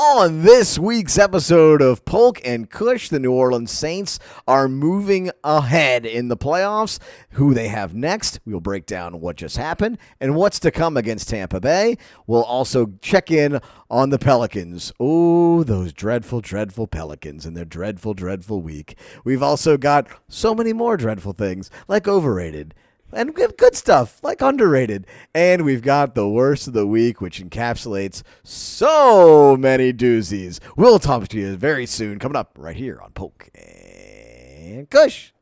On this week's episode of Polk and Kush, the New Orleans Saints are moving ahead in the playoffs. Who they have next, we'll break down what just happened and what's to come against Tampa Bay. We'll also check in on the Pelicans. Oh, those dreadful, dreadful Pelicans and their dreadful, dreadful week. We've also got so many more dreadful things, like overrated. And good stuff, like underrated. And we've got the worst of the week, which encapsulates so many doozies. We'll talk to you very soon, coming up right here on Polk and Kush.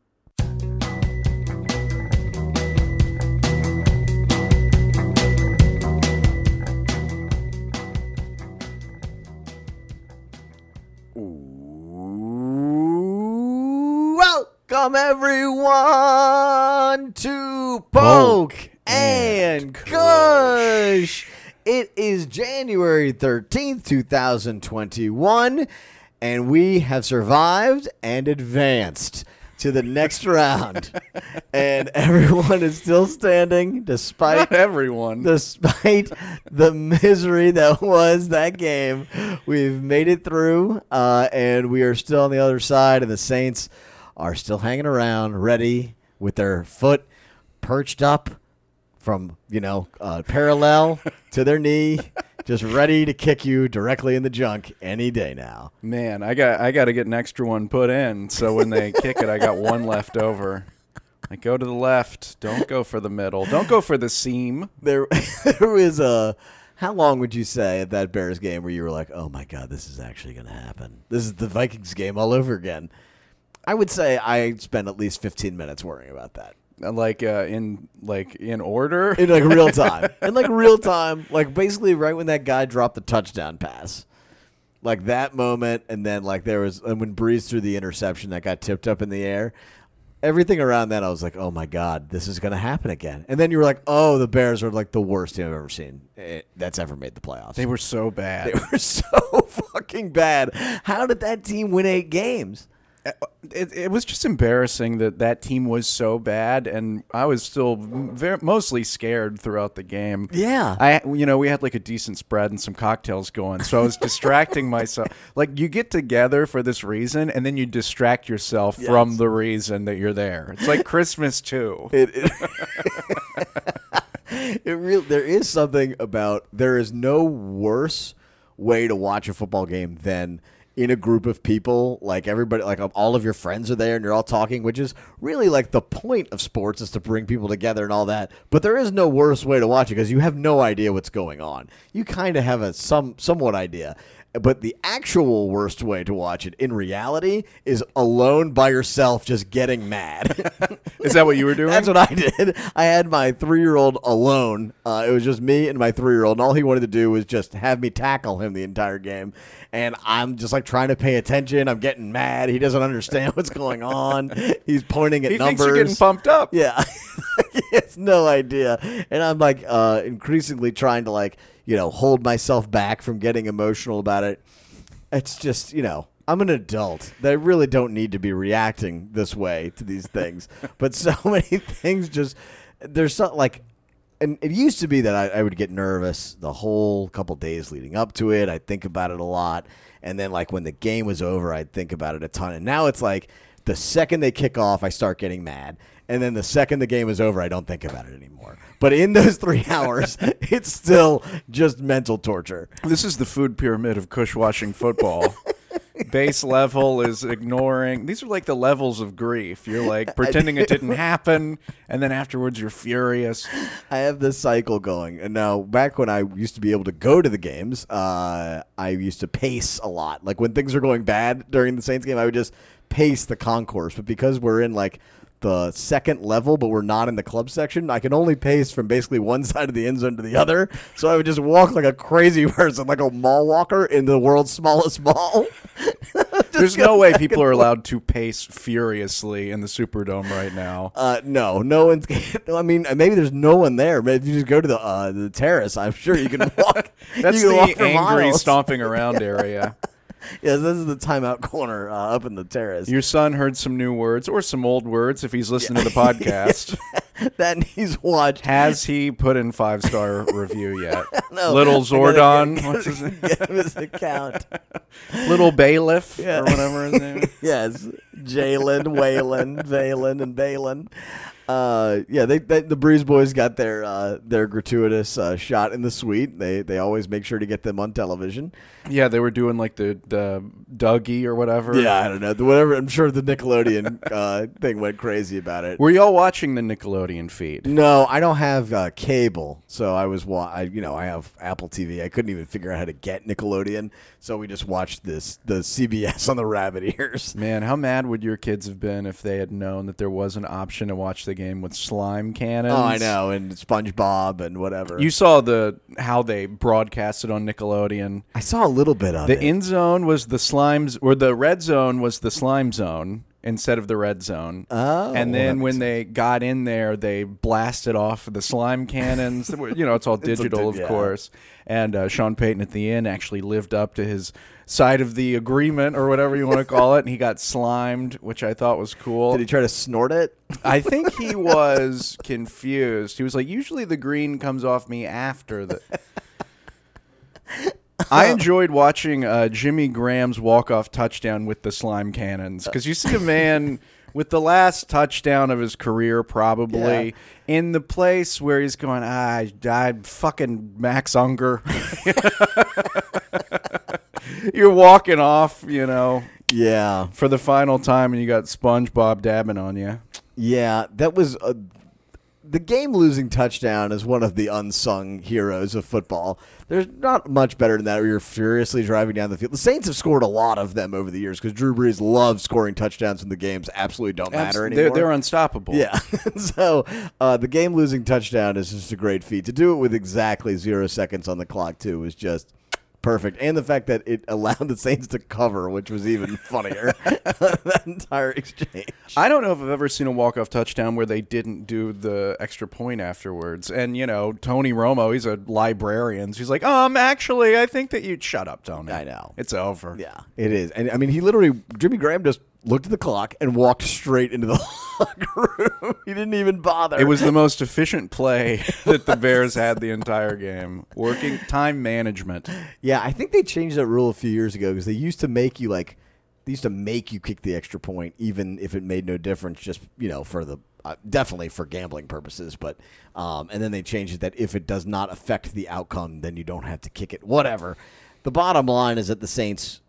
Welcome, everyone, to Polk and Kush. It is January 13th, 2021, and we have survived and advanced to the next round. And everyone is still standing despite despite the misery that was that game. We've made it through, and we are still on the other side, and the Saints are still hanging around, ready, with their foot perched up from, parallel to their knee, just ready to kick you directly in the junk any day now. Man, I got to get an extra one put in, so when they kick it, I got one left over. I go to the left. Don't go for the middle. Don't go for the seam. There was a... How long would you say at that Bears game where you were like, oh, my God, this is actually going to happen? This is the Vikings game all over again. I would say I spent at least 15 minutes worrying about that. In order? In like real time. Like basically right when that guy dropped the touchdown pass. Like that moment, and then when Brees threw the interception that got tipped up in the air. Everything around that, I was like, oh my God, this is going to happen again. And then you were like, oh, the Bears are like the worst team I've ever seen that's ever made the playoffs. They were so bad. They were so fucking bad. How did that team win 8 games? It was just embarrassing that team was so bad, and I was still mostly scared throughout the game. Yeah. We had like a decent spread and some cocktails going, so I was distracting myself. Like, you get together for this reason, and then you distract yourself from the reason that you're there. It's like Christmas, too. There is something about there is no worse way to watch a football game than – in a group of people, like everybody, like all of your friends are there and you're all talking, which is really like the point of sports is to bring people together and all that. But there is no worse way to watch it because you have no idea what's going on. You kind of have a somewhat idea. But the actual worst way to watch it in reality is alone by yourself just getting mad. Is that what you were doing? That's what I did. I had my 3-year-old alone. It was just me and my 3-year-old, and all he wanted to do was just have me tackle him the entire game. And I'm just like trying to pay attention. I'm getting mad. He doesn't understand what's going on. He's pointing at numbers. He thinks you're getting pumped up. Yeah. He has no idea. And I'm like increasingly trying to like, hold myself back from getting emotional about it. It's just, I'm an adult. I really don't need to be reacting this way to these things. But so many things just, there's something like, and it used to be that I would get nervous the whole couple days leading up to it. I'd think about it a lot. And then like when the game was over, I'd think about it a ton. And now it's like the second they kick off, I start getting mad. And then the second the game is over, I don't think about it anymore. But in those 3 hours, it's still just mental torture. This is the food pyramid of Kush-watching football. Base level is ignoring. These are like the levels of grief. You're like pretending it didn't happen, and then afterwards you're furious. I have this cycle going. And now, back when I used to be able to go to the games, I used to pace a lot. Like when things were going bad during the Saints game, I would just pace the concourse. But because we're in like the second level, but we're not in the club section, I can only pace from basically one side of the end zone to the other. So I would just walk like a crazy person, like a mall walker in the world's smallest mall. There's no way people are allowed to pace furiously in the Superdome right now. No one's. I mean, maybe there's no one there. Maybe if you just go to the terrace, I'm sure you can walk. That's you can walk angry miles. Stomping around area. Yes, this is the timeout corner up in the terrace. Your son heard some new words or some old words if he's listening to the podcast. that he's watched. Has he put in 5-star review yet? No, Little Zordon, what's his name? Give his account. Little Bailiff, yeah, or whatever his name is. Yes, Jalen, Waylon, Valen, and Balin. Yeah, the Breeze Boys got their gratuitous shot in the suite. They always make sure to get them on television. Yeah, they were doing like the Dougie or whatever. Yeah, I don't know, whatever. I'm sure the Nickelodeon thing went crazy about it. Were y'all watching the Nickelodeon feed? No, I don't have cable, so I was I have Apple TV. I couldn't even figure out how to get Nickelodeon, so we just watched the CBS on the rabbit ears. Man, how mad would your kids have been if they had known that there was an option to watch the game with slime cannons? Oh, I know, and SpongeBob and whatever. You saw how they broadcast it on Nickelodeon. I saw a little bit of it. The end zone was the slimes, or the red zone was the slime zone instead of the red zone. Oh, and then when they got in there, they blasted off the slime cannons. You know, it's all digital, of course. And Sean Payton at the end actually lived up to his side of the agreement, or whatever you want to call it, and he got slimed, which I thought was cool. Did he try to snort it? I think he was confused. He was like, usually the green comes off me after the... I enjoyed watching Jimmy Graham's walk-off touchdown with the slime cannons, because you see a man with the last touchdown of his career, probably, in the place where he's going, I died, fucking Max Unger. You're walking off, you know, for the final time, and you got SpongeBob dabbing on you. Yeah, that was... The game-losing touchdown is one of the unsung heroes of football. There's not much better than that, where you're furiously driving down the field. The Saints have scored a lot of them over the years because Drew Brees loves scoring touchdowns when the games absolutely don't matter anymore. They're unstoppable. Yeah. So the game-losing touchdown is just a great feat. To do it with exactly 0 seconds on the clock, too, was just... perfect. And the fact that it allowed the Saints to cover, which was even funnier. That entire exchange. I don't know if I've ever seen a walk-off touchdown where they didn't do the extra point afterwards. And, you know, Tony Romo, he's a librarian. So he's like, actually, I think that you'd shut up, Tony. I know. It's over. Yeah, it is. And, I mean, Jimmy Graham just looked at the clock and walked straight into the locker room. He didn't even bother. It was the most efficient play that the Bears had the entire game. Working time management. Yeah, I think they changed that rule a few years ago because they used to make you kick the extra point, even if it made no difference. Just for the definitely for gambling purposes, but and then they changed it that if it does not affect the outcome, then you don't have to kick it. Whatever. The bottom line is that the Saints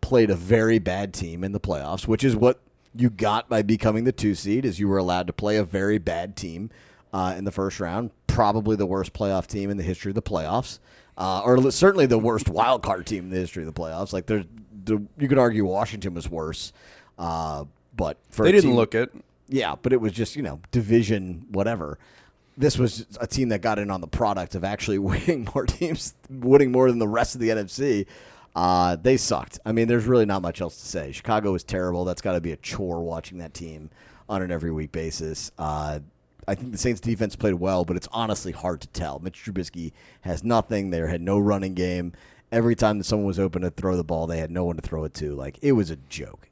played a very bad team in the playoffs, which is what you got by becoming the 2 seed, is you were allowed to play a very bad team in the first round, probably the worst playoff team in the history of the playoffs, or certainly the worst wild card team in the history of the playoffs. Like you could argue Washington was worse, but for they didn't look it. Yeah, but it was just division whatever. This was a team that got in on the product of actually winning more than the rest of the NFC. They sucked. I mean, there's really not much else to say. Chicago is terrible. That's got to be a chore watching that team on an every week basis. I think the Saints defense played well, but it's honestly hard to tell. Mitch Trubisky has nothing. They had no running game. Every time that someone was open to throw the ball, they had no one to throw it to. Like, it was a joke.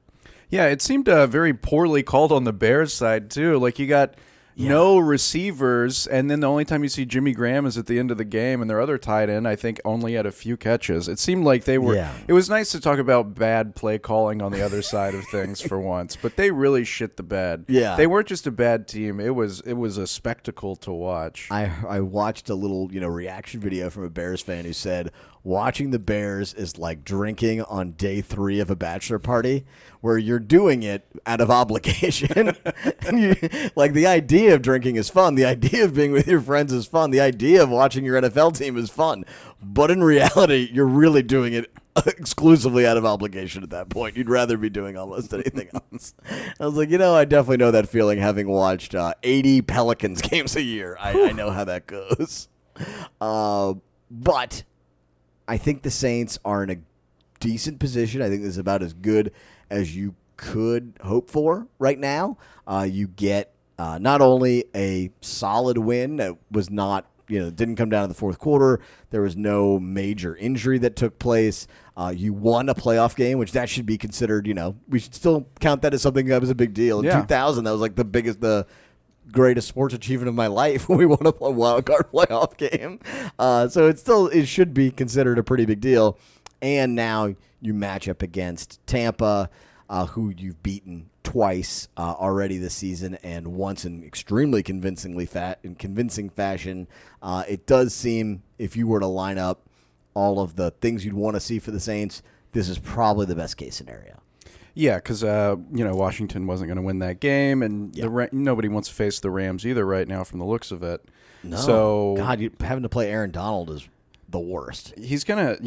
Yeah, it seemed very poorly called on the Bears side, too. Like, you got... Yeah. No receivers, and then the only time you see Jimmy Graham is at the end of the game, and their other tight end, I think, only had a few catches. It seemed like they were... Yeah. It was nice to talk about bad play calling on the other side of things for once, but they really shit the bed. Yeah. They weren't just a bad team. It was a spectacle to watch. I watched a little reaction video from a Bears fan who said, watching the Bears is like drinking on day 3 of a bachelor party, where you're doing it out of obligation. The idea of drinking is fun. The idea of being with your friends is fun. The idea of watching your NFL team is fun. But in reality, you're really doing it exclusively out of obligation at that point. You'd rather be doing almost anything else. I was like, I definitely know that feeling, having watched 80 Pelicans games a year. I know how that goes. But... I think the Saints are in a decent position. I think this is about as good as you could hope for right now. You get not only a solid win that was not, didn't come down to the fourth quarter. There was no major injury that took place. You won a playoff game, which that should be considered, we should still count that as something that was a big deal. In 2000, that was like the biggest, the greatest sports achievement of my life when we won a wild card playoff game. So it should be considered a pretty big deal. And now you match up against Tampa, who you've beaten twice already this season, and once in extremely convincing fashion. It does seem, if you were to line up all of the things you'd want to see for the Saints, this is probably the best case scenario. Yeah, because Washington wasn't going to win that game, and nobody wants to face the Rams either right now, from the looks of it. No, so God, having to play Aaron Donald is the worst. He's gonna,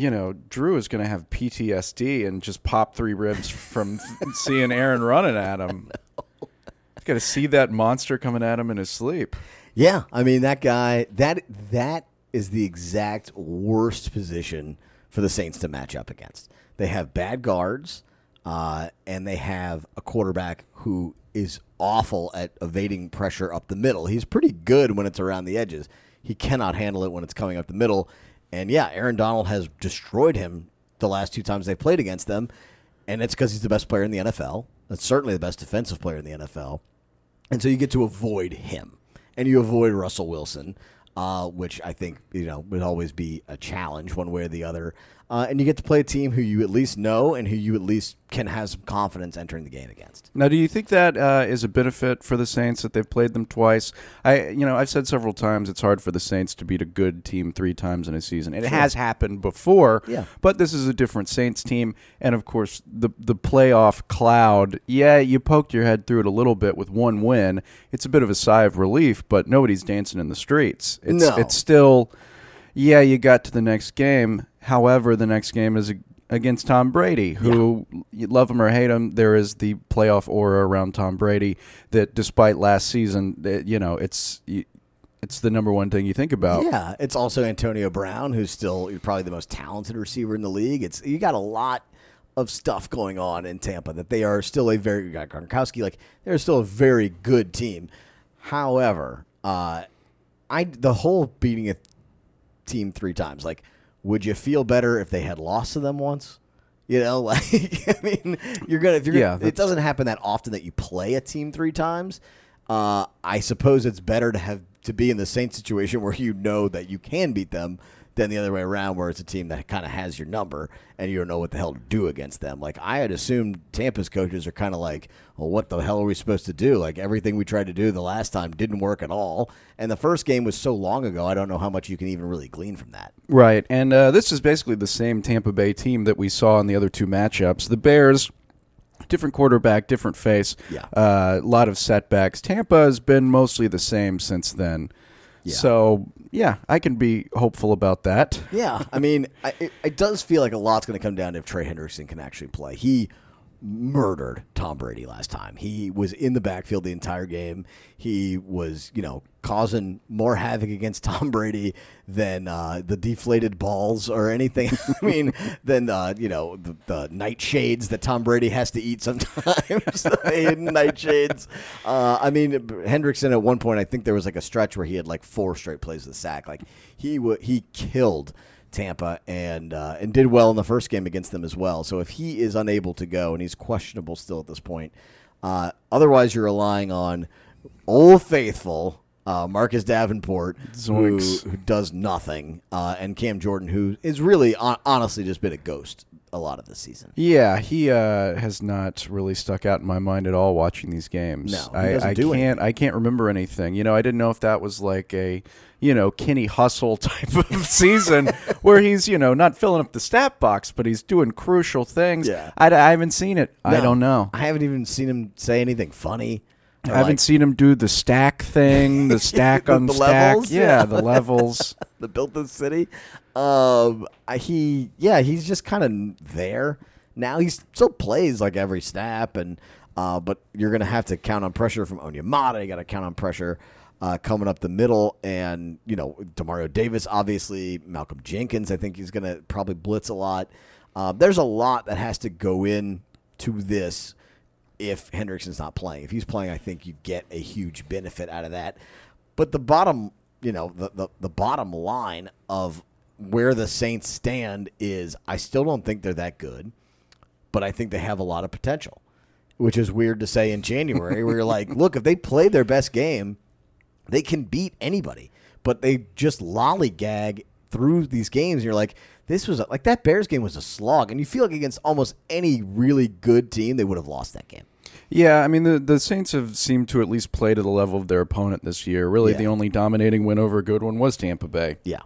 Drew is gonna have PTSD and just pop three ribs from seeing Aaron running at him. He's got to see that monster coming at him in his sleep. Yeah, I mean that guy. That is the exact worst position for the Saints to match up against. They have bad guards. And they have a quarterback who is awful at evading pressure up the middle. He's pretty good when it's around the edges. He cannot handle it when it's coming up the middle. And, yeah, Aaron Donald has destroyed him the last two times they've played against them, and it's because he's the best player in the NFL. That's certainly the best defensive player in the NFL. And so you get to avoid him, and you avoid Russell Wilson, which I think would always be a challenge one way or the other. And you get to play a team who you at least know and who you at least can have some confidence entering the game against. Now, do you think that is a benefit for the Saints that they've played them twice? I've said several times it's hard for the Saints to beat a good team three times in a season. It has happened before, but this is a different Saints team. And, of course, the playoff cloud, you poked your head through it a little bit with one win. It's a bit of a sigh of relief, but nobody's dancing in the streets. It's still, you got to the next game. However, the next game is against Tom Brady, who, love him or hate him, there is the playoff aura around Tom Brady that, despite last season, it's the number one thing you think about. Yeah, it's also Antonio Brown, who's still probably the most talented receiver in the league. You got a lot of stuff going on in Tampa that they are still you got Gronkowski, they're still a very good team. However, the whole beating a team three times, would you feel better if they had lost to them once? It doesn't happen that often that you play a team three times. I suppose it's better to be in the Saints situation where you know that you can beat them than the other way around, where it's a team that kind of has your number and you don't know what the hell to do against them. I had assumed Tampa's coaches are kind of what the hell are we supposed to do? Everything we tried to do the last time didn't work at all. And the first game was so long ago, I don't know how much you can even really glean from that. Right, and this is basically the same Tampa Bay team that we saw in the other two matchups. The Bears, different quarterback, different face, a lot of setbacks. Tampa has been mostly the same since then. Yeah. So, I can be hopeful about that. Yeah, I mean, it does feel like a lot's going to come down to if Trey Hendrickson can actually play. He murdered Tom Brady last time. He was in the backfield the entire game. He was, causing more havoc against Tom Brady than the deflated balls or anything. I mean, than, the nightshades that Tom Brady has to eat sometimes. They had nightshades. Hendrickson at one point, I think there was a stretch where he had four straight plays with a sack. He killed Tampa and did well in the first game against them as well. So if he is unable to go, and he's questionable still at this point, otherwise you're relying on Old Faithful, Marcus Davenport, who does nothing, and Cam Jordan, who is really honestly just been a ghost a lot of this season. Yeah, he has not really stuck out in my mind at all watching these games. No, I can't remember anything. I didn't know if that was a Kenny Hustle type of season where he's not filling up the stat box, but he's doing crucial things. Yeah. I haven't seen it. No, I don't know. I haven't even seen him say anything funny. I haven't seen him do the stack thing, the stack on the stack. Yeah, the levels. The built this city. He's just kind of there. Now he still plays every snap, and but you're going to have to count on pressure from Onyemata. You got to count on pressure coming up the middle, and DeMario Davis, obviously Malcolm Jenkins. I think he's going to probably blitz a lot. There's a lot that has to go in to this. If Hendrickson's not playing, if he's playing, I think you get a huge benefit out of that. But the bottom, the bottom line of where the Saints stand is, I still don't think they're that good, but I think they have a lot of potential, which is weird to say in January, where you're look, if they play their best game, They can beat anybody, but they just lollygag through these games. And you're like, this was like that Bears game was a slog, and you feel like against almost any really good team, they would have lost that game. Yeah, I mean, the Saints have seemed to at least play to the level of their opponent this year. Really, the only dominating win over a good one was Tampa Bay. Yeah.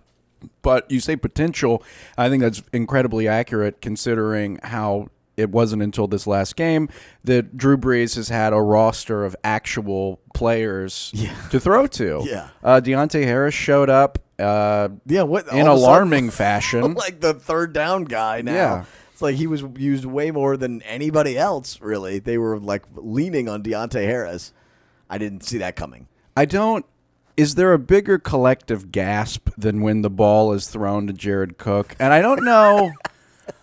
But you say potential. I think that's incredibly accurate considering how it wasn't until this last game that Drew Brees has had a roster of actual players to throw to. Yeah, Deonte Harris showed up in alarming fashion. Like the third down guy now. Yeah. It's like he was used way more than anybody else, really. They were like leaning on Deonte Harris. I didn't see that coming. Is there a bigger collective gasp than when the ball is thrown to Jared Cook? And I don't know.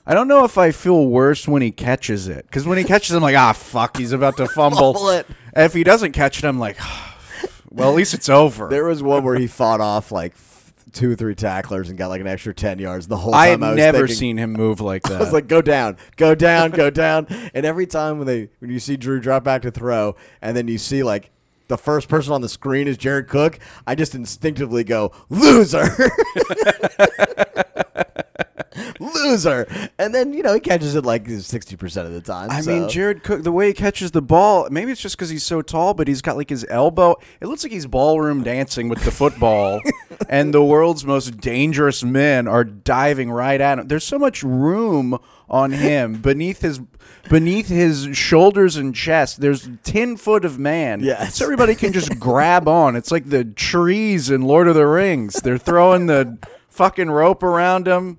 I don't know if I feel worse when he catches it. Because when he catches it, I'm like, ah, fuck, he's about to fumble. It. And if he doesn't catch it, I'm like, oh, well, at least it's over. There was one where he fought off like 2 or 3 tacklers and got like an extra 10 yards the whole time. I had never seen him move like that. I was like, go down. And every time when you see Drew drop back to throw, and then you see like, the first person on the screen is Jared Cook, I just instinctively go, loser. Loser. And then, he catches it like 60% of the time. I mean, Jared Cook, the way he catches the ball, maybe it's just because he's so tall, but he's got like his elbow. It looks like he's ballroom dancing with the football, and the world's most dangerous men are diving right at him. There's so much room on him beneath his shoulders and chest. There's 10 foot of man. Yes. So everybody can just grab on. It's like the trees in Lord of the Rings. They're throwing the fucking rope around him.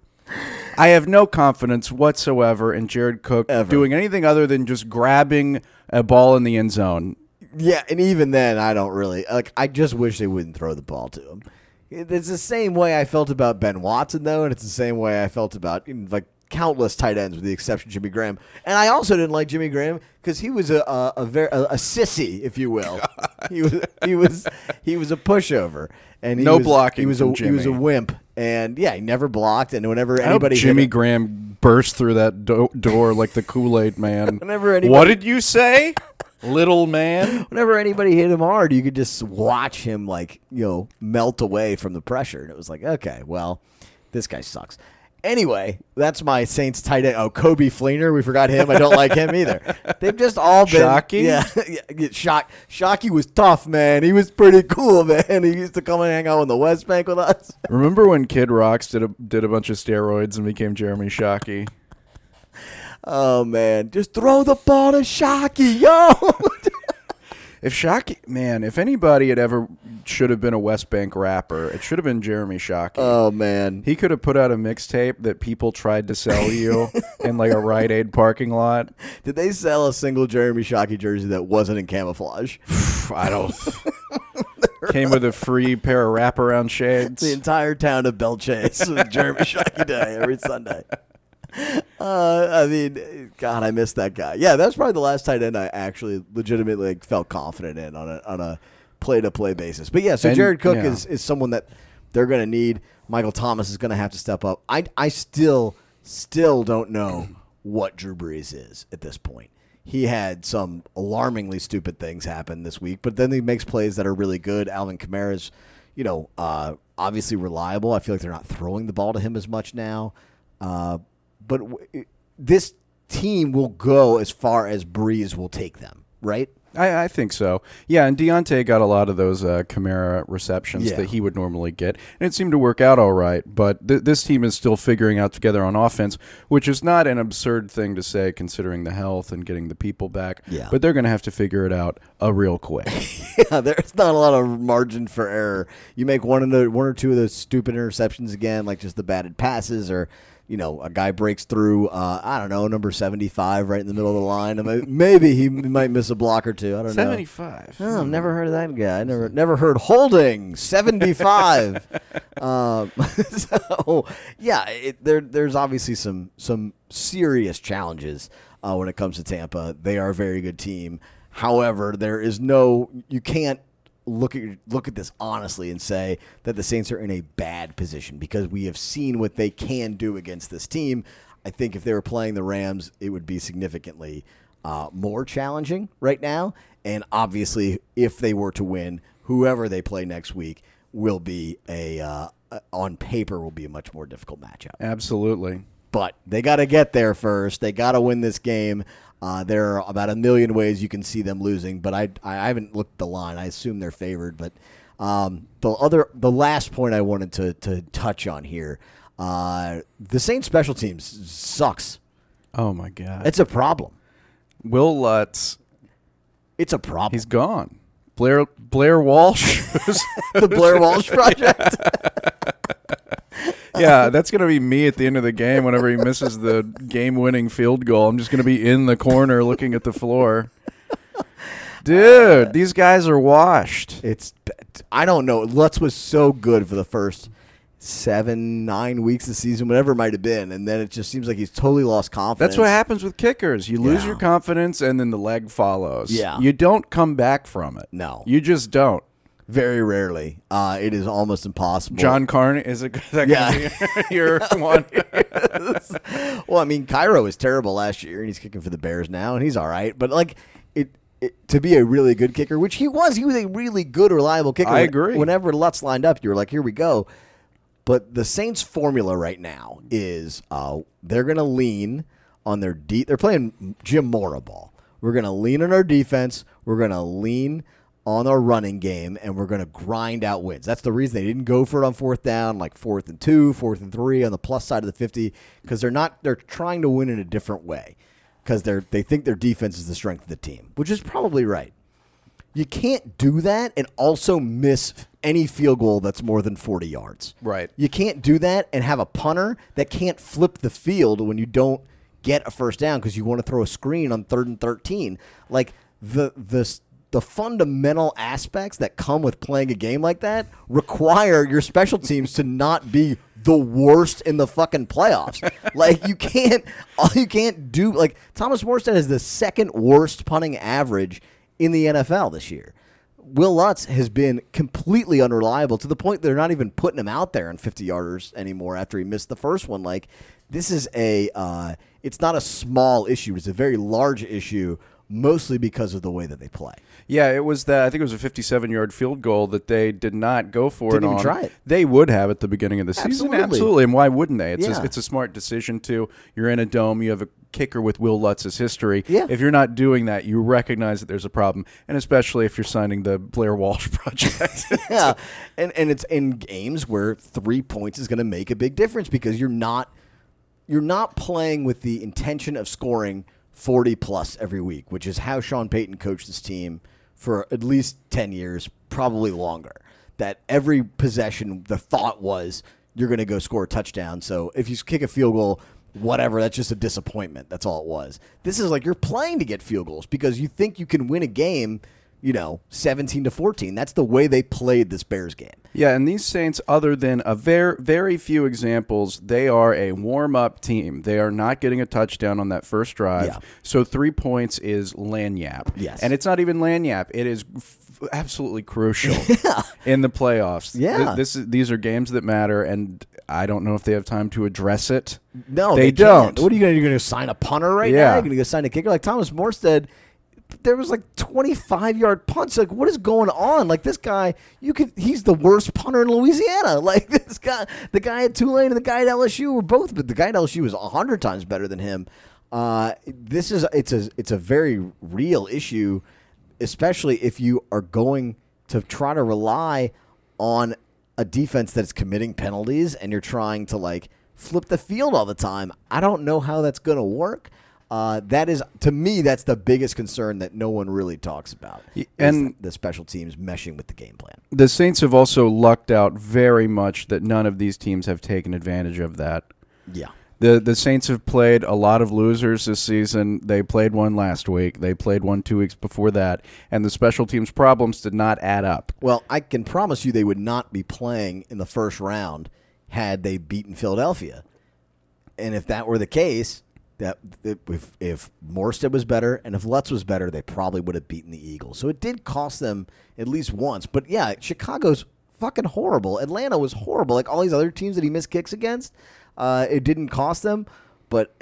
I have no confidence whatsoever in Jared Cook doing anything other than just grabbing a ball in the end zone. Yeah, and even then, I don't really. Like, I just wish they wouldn't throw the ball to him. It's the same way I felt about Ben Watson, though, and it's the same way I felt about like countless tight ends, with the exception of Jimmy Graham. And I also didn't like Jimmy Graham because he was a very sissy, if you will. He was a pushover, and blocking. He was a wimp. And yeah, he never blocked. And whenever anybody, Jimmy Graham burst through that door like the Kool-Aid Man. What did you say, little man? Whenever anybody hit him hard, you could just watch him like melt away from the pressure, and it was like, okay, well, this guy sucks. Anyway, that's my Saints tight end. Oh, Kobe Fleener. We forgot him. I don't like him either. They've just all been... Shockey? Yeah. Shockey was tough, man. He was pretty cool, man. He used to come and hang out in the West Bank with us. Remember when Kid Rocks did a bunch of steroids and became Jeremy Shockey? Oh, man. Just throw the ball to Shockey, yo! If Shockey... Man, if anybody had ever... should have been a West Bank rapper. It should have been Jeremy Shockey. Oh, man. He could have put out a mixtape that people tried to sell you in like a Rite Aid parking lot. Did they sell a single Jeremy Shockey jersey that wasn't in camouflage? I don't... Came with a free pair of wraparound shades. The entire town of Belle Chasse with Jeremy Shockey Day every Sunday. I mean, God, I miss that guy. Yeah, that's probably the last tight end I actually legitimately like, felt confident in on a play-to-play basis. But, yeah, so Jared Cook is someone that they're going to need. Michael Thomas is going to have to step up. I still don't know what Drew Brees is at this point. He had some alarmingly stupid things happen this week, but then he makes plays that are really good. Alvin Kamara's, obviously reliable. I feel like they're not throwing the ball to him as much now. But this team will go as far as Brees will take them, right? I think so. Yeah, and Deonte got a lot of those Kamara receptions that he would normally get, and it seemed to work out all right, but this team is still figuring out together on offense, which is not an absurd thing to say considering the health and getting the people back, but they're going to have to figure it out real quick. Yeah, there's not a lot of margin for error. You make one or two of those stupid interceptions again, like just the batted passes or... a guy breaks through, number 75 right in the middle of the line. Maybe he might miss a block or two. I don't know. 75. Oh, I've never heard of that guy. I never heard holding 75. There's obviously some serious challenges when it comes to Tampa. They are a very good team. However, you can't look at this honestly and say that the Saints are in a bad position because we have seen what they can do against this team. I think if they were playing the Rams, it would be significantly more challenging right now. And obviously, if they were to win, whoever they play next week will be a on paper will be a much more difficult matchup. Absolutely. But they got to get there first. They got to win this game. There are about a million ways you can see them losing, but I haven't looked at the line. I assume they're favored. But the last point I wanted to touch on here, the Saints special teams sucks. Oh, my God. It's a problem. Will Lutz. It's a problem. He's gone. Blair Walsh. The Blair Walsh Project. Yeah, that's going to be me at the end of the game whenever he misses the game-winning field goal. I'm just going to be in the corner looking at the floor. Dude, these guys are washed. I don't know. Lutz was so good for the first 7-9 weeks of the season, whatever it might have been, and then it just seems like he's totally lost confidence. That's what happens with kickers. You lose your confidence, and then the leg follows. Yeah. You don't come back from it. No. You just don't. Very rarely. It is almost impossible. John Carney, is it that guy? Your one? Well, I mean, Cairo was terrible last year, and he's kicking for the Bears now, and he's all right. But, like, it to be a really good kicker, which he was a really good, reliable kicker. I agree. Whenever Lutz lined up, you were like, here we go. But the Saints' formula right now is they're going to lean on their defense. They're playing Jim Mora ball. We're going to lean on our defense. We're going to lean on our running game, and we're going to grind out wins. That's the reason they didn't go for it on fourth down, like 4th and 2, 4th and 3 on the plus side of the 50, because they're trying to win in a different way, because they think their defense is the strength of the team, which is probably right. You can't do that and also miss any field goal that's more than 40 yards. Right. You can't do that and have a punter that can't flip the field when you don't get a first down because you want to throw a screen on 3rd and 13. Like the fundamental aspects that come with playing a game like that require your special teams to not be the worst in the fucking playoffs. Like you can't do, like Thomas Morstead is the second worst punting average in the NFL this year. Will Lutz has been completely unreliable to the point they're not even putting him out there on 50-yarders anymore after he missed the first one. Like this is it's not a small issue. It's a very large issue, mostly because of the way that they play. Yeah, it was that. I think it was a 57-yard field goal that they did not go for. Didn't even try it. They would have at the beginning of the season. Absolutely. And why wouldn't they? It's a smart decision to. You're in a dome. You have a kicker with Will Lutz's history. Yeah. If you're not doing that, you recognize that there's a problem, and especially if you're signing the Blair Walsh Project. Yeah, and it's in games where 3 points is going to make a big difference because you're not playing with the intention of scoring 40-plus every week, which is how Sean Payton coached this team for at least 10 years, probably longer, that every possession the thought was you're going to go score a touchdown. So if you kick a field goal, whatever, that's just a disappointment. That's all it was. This is like you're playing to get field goals because you think you can win a game, 17-14. That's the way they played this Bears game. Yeah, and these Saints, other than a very, very few examples, they are a warm-up team. They are not getting a touchdown on that first drive. Yeah. So 3 points is lagniappe. Yes. And it's not even lagniappe. It is absolutely crucial in the playoffs. Yeah. These are games that matter, and I don't know if they have time to address it. No, they don't. What are you going to do? You're going to sign a punter right now? You're going to go sign a kicker? Like Thomas Morstead, there was like 25-yard punts. Like, what is going on? Like, this guy, he's the worst punter in Louisiana. Like, this guy, the guy at Tulane and the guy at LSU were both, but the guy at LSU was 100 times better than him. It's a very real issue, especially if you are going to try to rely on a defense that's committing penalties and you're trying to, like, flip the field all the time. I don't know how that's going to work. That is, to me, that's the biggest concern that no one really talks about, and the special teams meshing with the game plan. The Saints have also lucked out very much that none of these teams have taken advantage of that. Yeah. The Saints have played a lot of losers this season. They played one last week. They played one 2 weeks before that, and the special teams problems did not add up. Well, I can promise you they would not be playing in the first round had they beaten Philadelphia. And if that were the case, that if Morstead was better and if Lutz was better, they probably would have beaten the Eagles. So it did cost them at least once. But, yeah, Chicago's fucking horrible. Atlanta was horrible. Like all these other teams that he missed kicks against, it didn't cost them. But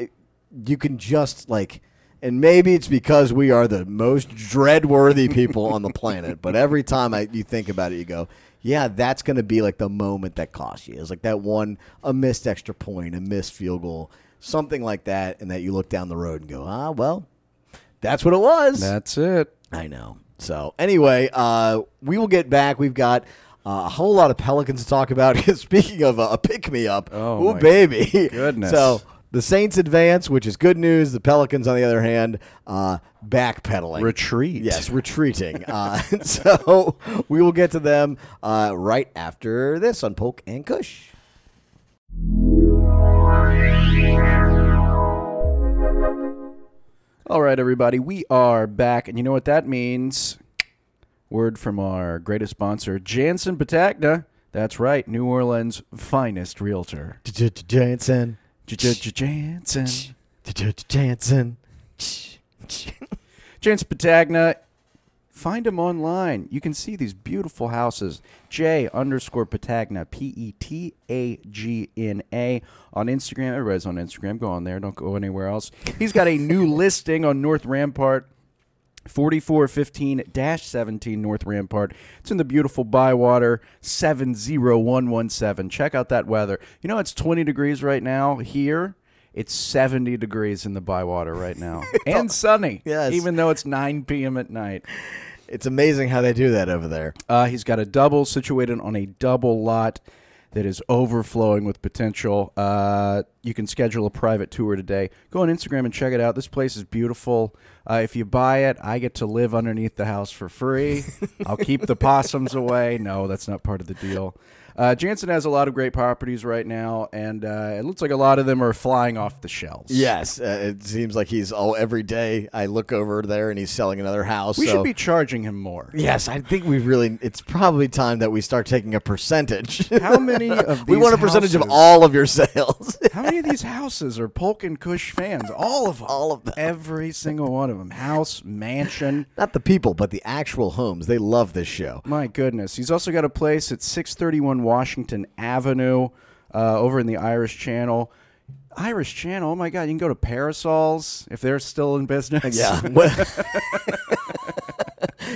you can just, like, And maybe it's because we are the most dread-worthy people on the planet. But every time you think about it, you go, yeah, that's going to be like the moment that costs you. It's like that one, a missed extra point, a missed field goal, something like that, and that you look down the road and go, ah, well, that's what it was. That's it. I know. So anyway, we will get back. We've got a whole lot of Pelicans to talk about. Speaking of a pick-me-up, oh baby. Goodness. So the Saints advance, which is good news. The Pelicans, on the other hand, backpedaling. Retreating. So we will get to them right after this on Polk and Kush. All right, everybody, we are back. And you know what that means? Word from our greatest sponsor, Jansen Patagna. That's right, New Orleans' finest realtor. Jansen. Jansen. Jansen. Jansen Patagna. Find him online. You can see these beautiful houses. J_Patagna, P-E-T-A-G-N-A on Instagram. Everybody's on Instagram. Go on there. Don't go anywhere else. He's got a new listing on North Rampart, 4415-17 North Rampart. It's in the beautiful Bywater, 70117. Check out that weather. You know, it's 20 degrees right now here. It's 70 degrees in the Bywater right now. And sunny, yes. Even though it's 9 p.m. at night. It's amazing how they do that over there. He's got a double situated on a double lot that is overflowing with potential. You can schedule a private tour today. Go on Instagram and check it out. This place is beautiful. If you buy it, I get to live underneath the house for free. I'll keep the possums away. No, that's not part of the deal. Jansen has a lot of great properties right now, and it looks like a lot of them are flying off the shelves. Yes, it seems like every day I look over there and he's selling another house. We should be charging him more. Yes, I think it's probably time that we start taking a percentage. How many of these We want a percentage of all of your sales. How many of these houses are Polk and Kush fans? All of them. All of them. Every single one of them. House, mansion. Not the people, but the actual homes. They love this show. My goodness. He's also got a place at 631 Washington Avenue over in the Irish Channel. Oh my God, you can go to Parasols if they're still in business. Yeah.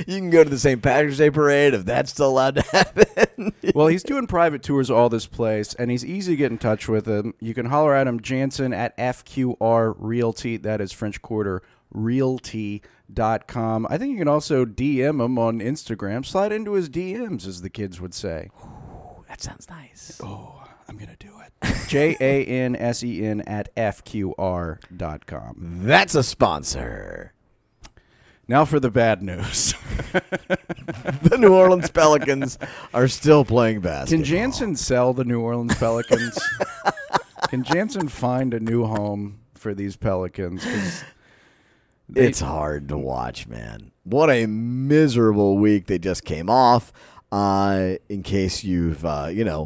You can go to the St. Patrick's Day Parade if that's still allowed to happen. Well, he's doing private tours all this place, and he's easy to get in touch with him. You can holler at him, Jansen at FQR Realty. That is French Quarter Realty.com. I think you can also DM him on Instagram. Slide into his DMs, as the kids would say. That sounds nice. Oh, I'm going to do it. Jansen at FQR.com. That's a sponsor. Now for the bad news. The New Orleans Pelicans are still playing basketball. Can Jansen sell the New Orleans Pelicans? Can Jansen find a new home for these Pelicans? It's hard to watch, man. What a miserable week they just came off. In case you've, been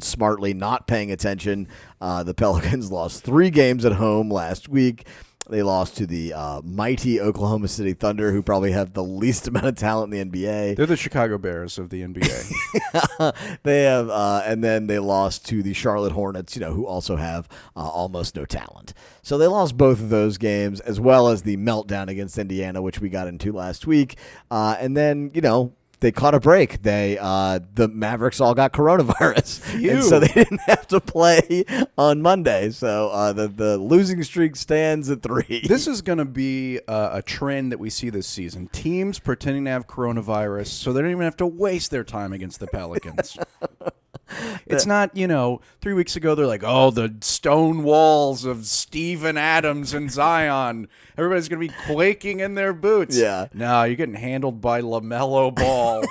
smartly not paying attention, the Pelicans lost 3 games at home last week. They lost to the mighty Oklahoma City Thunder, who probably have the least amount of talent in the NBA. They're the Chicago Bears of the NBA. They have, and then they lost to the Charlotte Hornets, who also have almost no talent. So they lost both of those games, as well as the meltdown against Indiana, which we got into last week. And then, they caught a break. The Mavericks all got coronavirus, and so they didn't have to play on Monday. So the losing streak stands at 3. This is going to be a trend that we see this season. Teams pretending to have coronavirus so they don't even have to waste their time against the Pelicans. It's not, 3 weeks ago they're like, oh, the stone walls of Steven Adams and Zion. Everybody's going to be quaking in their boots. Yeah. No, you're getting handled by LaMelo Ball.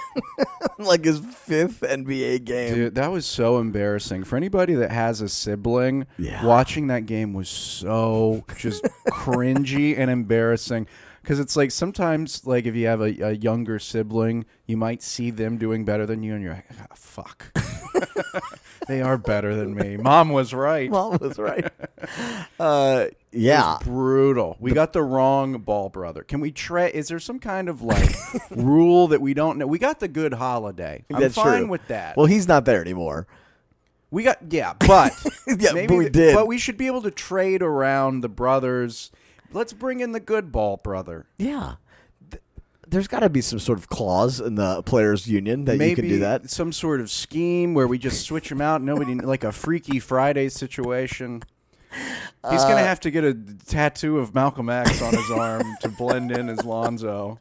Like his 5th NBA game. Dude, that was so embarrassing. For anybody that has a sibling, watching that game was so just cringy and embarrassing. Because it's like sometimes, like if you have a younger sibling, you might see them doing better than you, and you're like, oh, fuck. They are better than me. Mom was right. Yeah. It was brutal. We got the wrong Ball brother. Can we is there some kind of like rule that we don't know? We got the good holiday. That's fine with that. Well, he's not there anymore. We got, but we did. But we should be able to trade around the brothers. Let's bring in the good ball, brother. Yeah. There's got to be some sort of clause in the players' union that maybe you can do that. Some sort of scheme where we just switch him out. Nobody, like a Freaky Friday situation. He's going to have to get a tattoo of Malcolm X on his arm to blend in as Lonzo.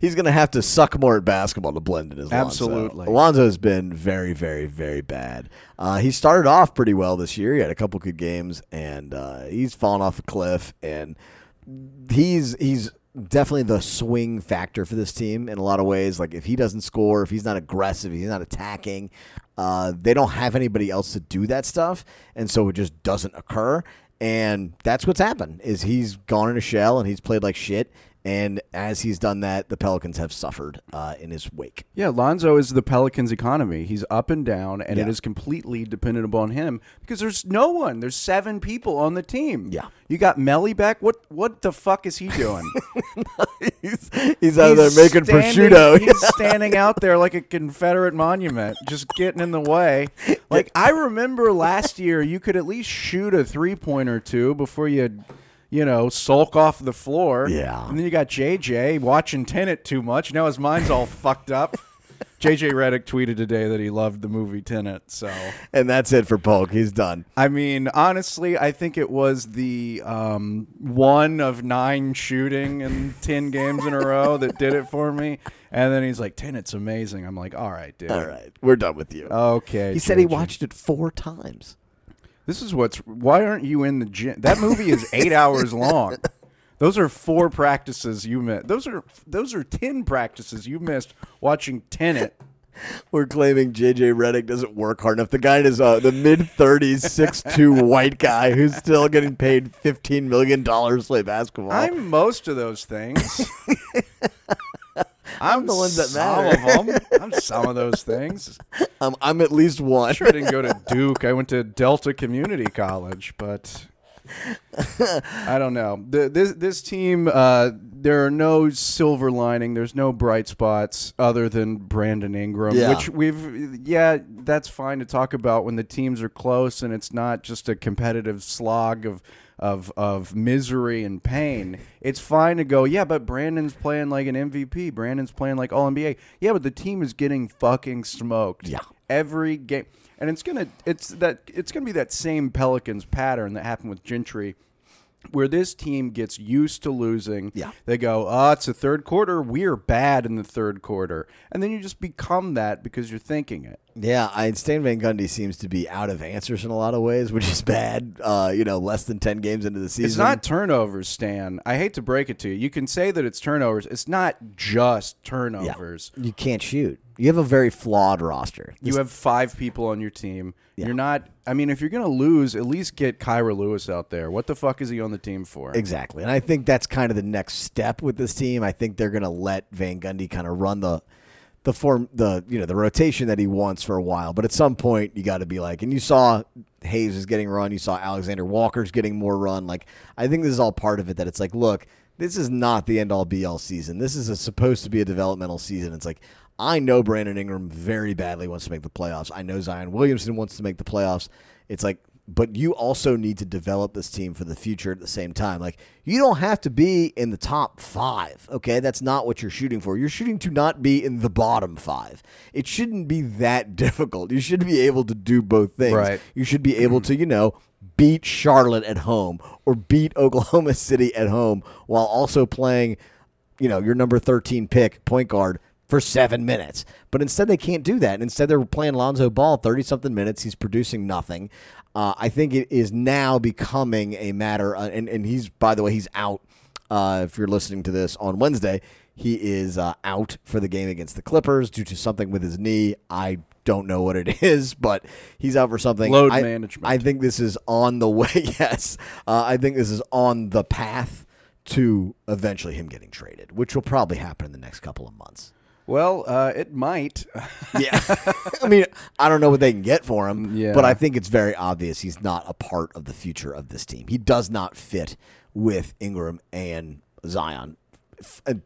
He's going to have to suck more at basketball to blend in as Lonzo. Absolutely. Lonzo's been very, very, very bad. He started off pretty well this year. He had a couple good games, and he's fallen off a cliff. And he's definitely the swing factor for this team in a lot of ways. Like, if he doesn't score, if he's not aggressive, he's not attacking, they don't have anybody else to do that stuff, and so it just doesn't occur. And that's what's happened, is he's gone in a shell, and he's played like shit. And as he's done that, the Pelicans have suffered in his wake. Yeah, Lonzo is the Pelicans' economy. He's up and down, and it is completely dependent upon him because there's no one. There's 7 people on the team. Yeah. You got Melly back. What the fuck is he doing? he's out there making prosciutto. He's standing out there like a Confederate monument, just getting in the way. Like, I remember last year you could at least shoot a three-pointer or two before you sulk off the floor. Yeah. And then you got JJ watching Tenet too much. Now his mind's all fucked up. JJ Redick tweeted today that he loved the movie Tenet. So. And that's it for Polk. He's done. I mean, honestly, I think it was the 1 of 9 shooting in 10 games in a row that did it for me. And then he's like, Tenet's amazing. I'm like, all right, dude. All right. We're done with you. Okay. He said he watched it 4 times. This is why aren't you in the gym? That movie is 8 hours long. Those are 4 practices you missed. Those are 10 practices you missed watching Tenet. We're claiming JJ Redick doesn't work hard enough. The guy is the mid-30s, 6'2 white guy who's still getting paid $15 million to play basketball. I'm most of those things. I'm the ones that matter. Some of them. I'm some of those things. I'm at least one. Sure, I didn't go to Duke. I went to Delta Community College, but I don't know. This team, there are no silver lining. There's no bright spots other than Brandon Ingram, which that's fine to talk about when the teams are close and it's not just a competitive slog of misery and pain. It's fine to go, but Brandon's playing like an MVP. Brandon's playing like All-NBA. Yeah, but the team is getting fucking smoked. Yeah. Every game. And it's gonna be that same Pelicans pattern that happened with Gentry, where this team gets used to losing. Yeah. They go, it's the third quarter. We're bad in the third quarter. And then you just become that because you're thinking it. Yeah, Stan Van Gundy seems to be out of answers in a lot of ways, which is bad, less than 10 games into the season. It's not turnovers, Stan. I hate to break it to you. You can say that it's turnovers. It's not just turnovers. Yeah. You can't shoot. You have a very flawed roster. You have 5 people on your team. Yeah. You're not. I mean, if you're going to lose, at least get Kyra Lewis out there. What the fuck is he on the team for? Exactly. And I think that's kind of the next step with this team. I think they're going to let Van Gundy kind of run the rotation that he wants for a while. But at some point, you got to be like, and you saw Hayes is getting run. You saw Alexander Walker's getting more run. Like, I think this is all part of it, that it's like, look, this is not the end-all, be-all season. This is supposed to be a developmental season. It's like, I know Brandon Ingram very badly wants to make the playoffs. I know Zion Williamson wants to make the playoffs. It's like, but you also need to develop this team for the future at the same time. Like, you don't have to be in the top 5, okay? That's not what you're shooting for. You're shooting to not be in the bottom 5. It shouldn't be that difficult. You should be able to do both things. Right. You should be able to, beat Charlotte at home or beat Oklahoma City at home while also playing, your number 13 pick point guard for 7 minutes. But instead they can't do that. And instead they're playing Lonzo Ball 30-something minutes. He's producing nothing. I think it is now becoming a matter, and he's, by the way, he's out, if you're listening to this on Wednesday. He is out for the game against the Clippers due to something with his knee. I don't know what it is, but he's out for something. Load management. I think this is on the way, yes. I think this is on the path to eventually him getting traded, which will probably happen in the next couple of months. Well, it might. Yeah. I mean, I don't know what they can get for him, but I think it's very obvious he's not a part of the future of this team. He does not fit with Ingram and Zion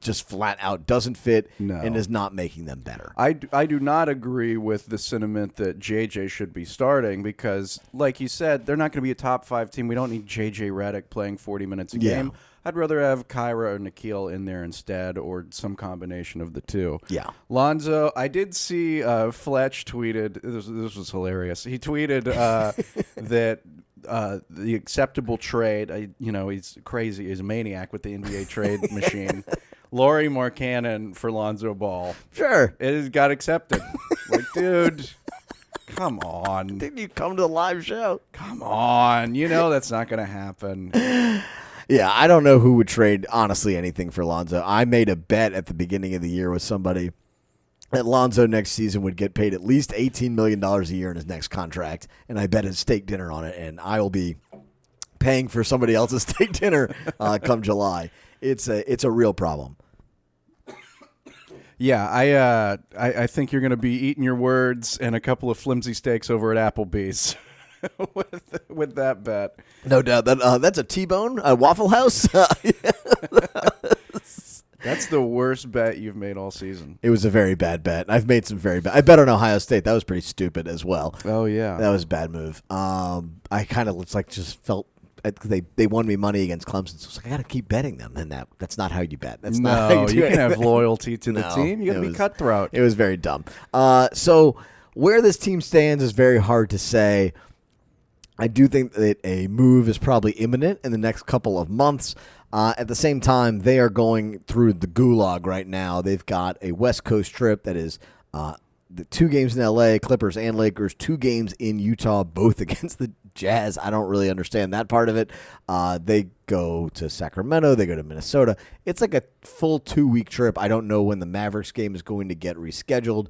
just flat out doesn't fit and is not making them better. I do not agree with the sentiment that JJ should be starting because, like you said, they're not going to be a top five team. We don't need JJ Redick playing 40 minutes a game. I'd rather have Kyra or Nikhil in there instead, or some combination of the two. Yeah. Lonzo, I did see Fletch tweeted, this was hilarious. He tweeted that the acceptable trade, he's crazy, he's a maniac with the NBA trade machine. Lauri Markkanen for Lonzo Ball. Sure. It has got accepted. Like, dude, come on. Didn't you come to the live show? Come on. You know that's not going to happen. Yeah, I don't know who would trade, honestly, anything for Lonzo. I made a bet at the beginning of the year with somebody that Lonzo next season would get paid at least $18 million a year in his next contract, and I bet a steak dinner on it, and I will be paying for somebody else's steak dinner come July. It's a real problem. Yeah, I think you're going to be eating your words and a couple of flimsy steaks over at Applebee's. With that bet, no doubt that that's a T-bone, a Waffle House. That's the worst bet you've made all season. It was a very bad bet. I've made some very bad. I bet on Ohio State. That was pretty stupid as well. Oh yeah, that was a bad move. I kind of felt they won me money against Clemson, so I was like, I got to keep betting them. And that's not how you bet. That's not how you do you can have loyalty to the team. You got to be cutthroat. It was very dumb. So where this team stands is very hard to say. I do think that a move is probably imminent in the next couple of months. At the same time, they are going through the gulag right now. They've got a West Coast trip that is the 2 games in L.A., Clippers and Lakers, 2 games in Utah, both against the Jazz. I don't really understand that part of it. They go to Sacramento. They go to Minnesota. It's like a full 2-week trip. I don't know when the Mavericks game is going to get rescheduled.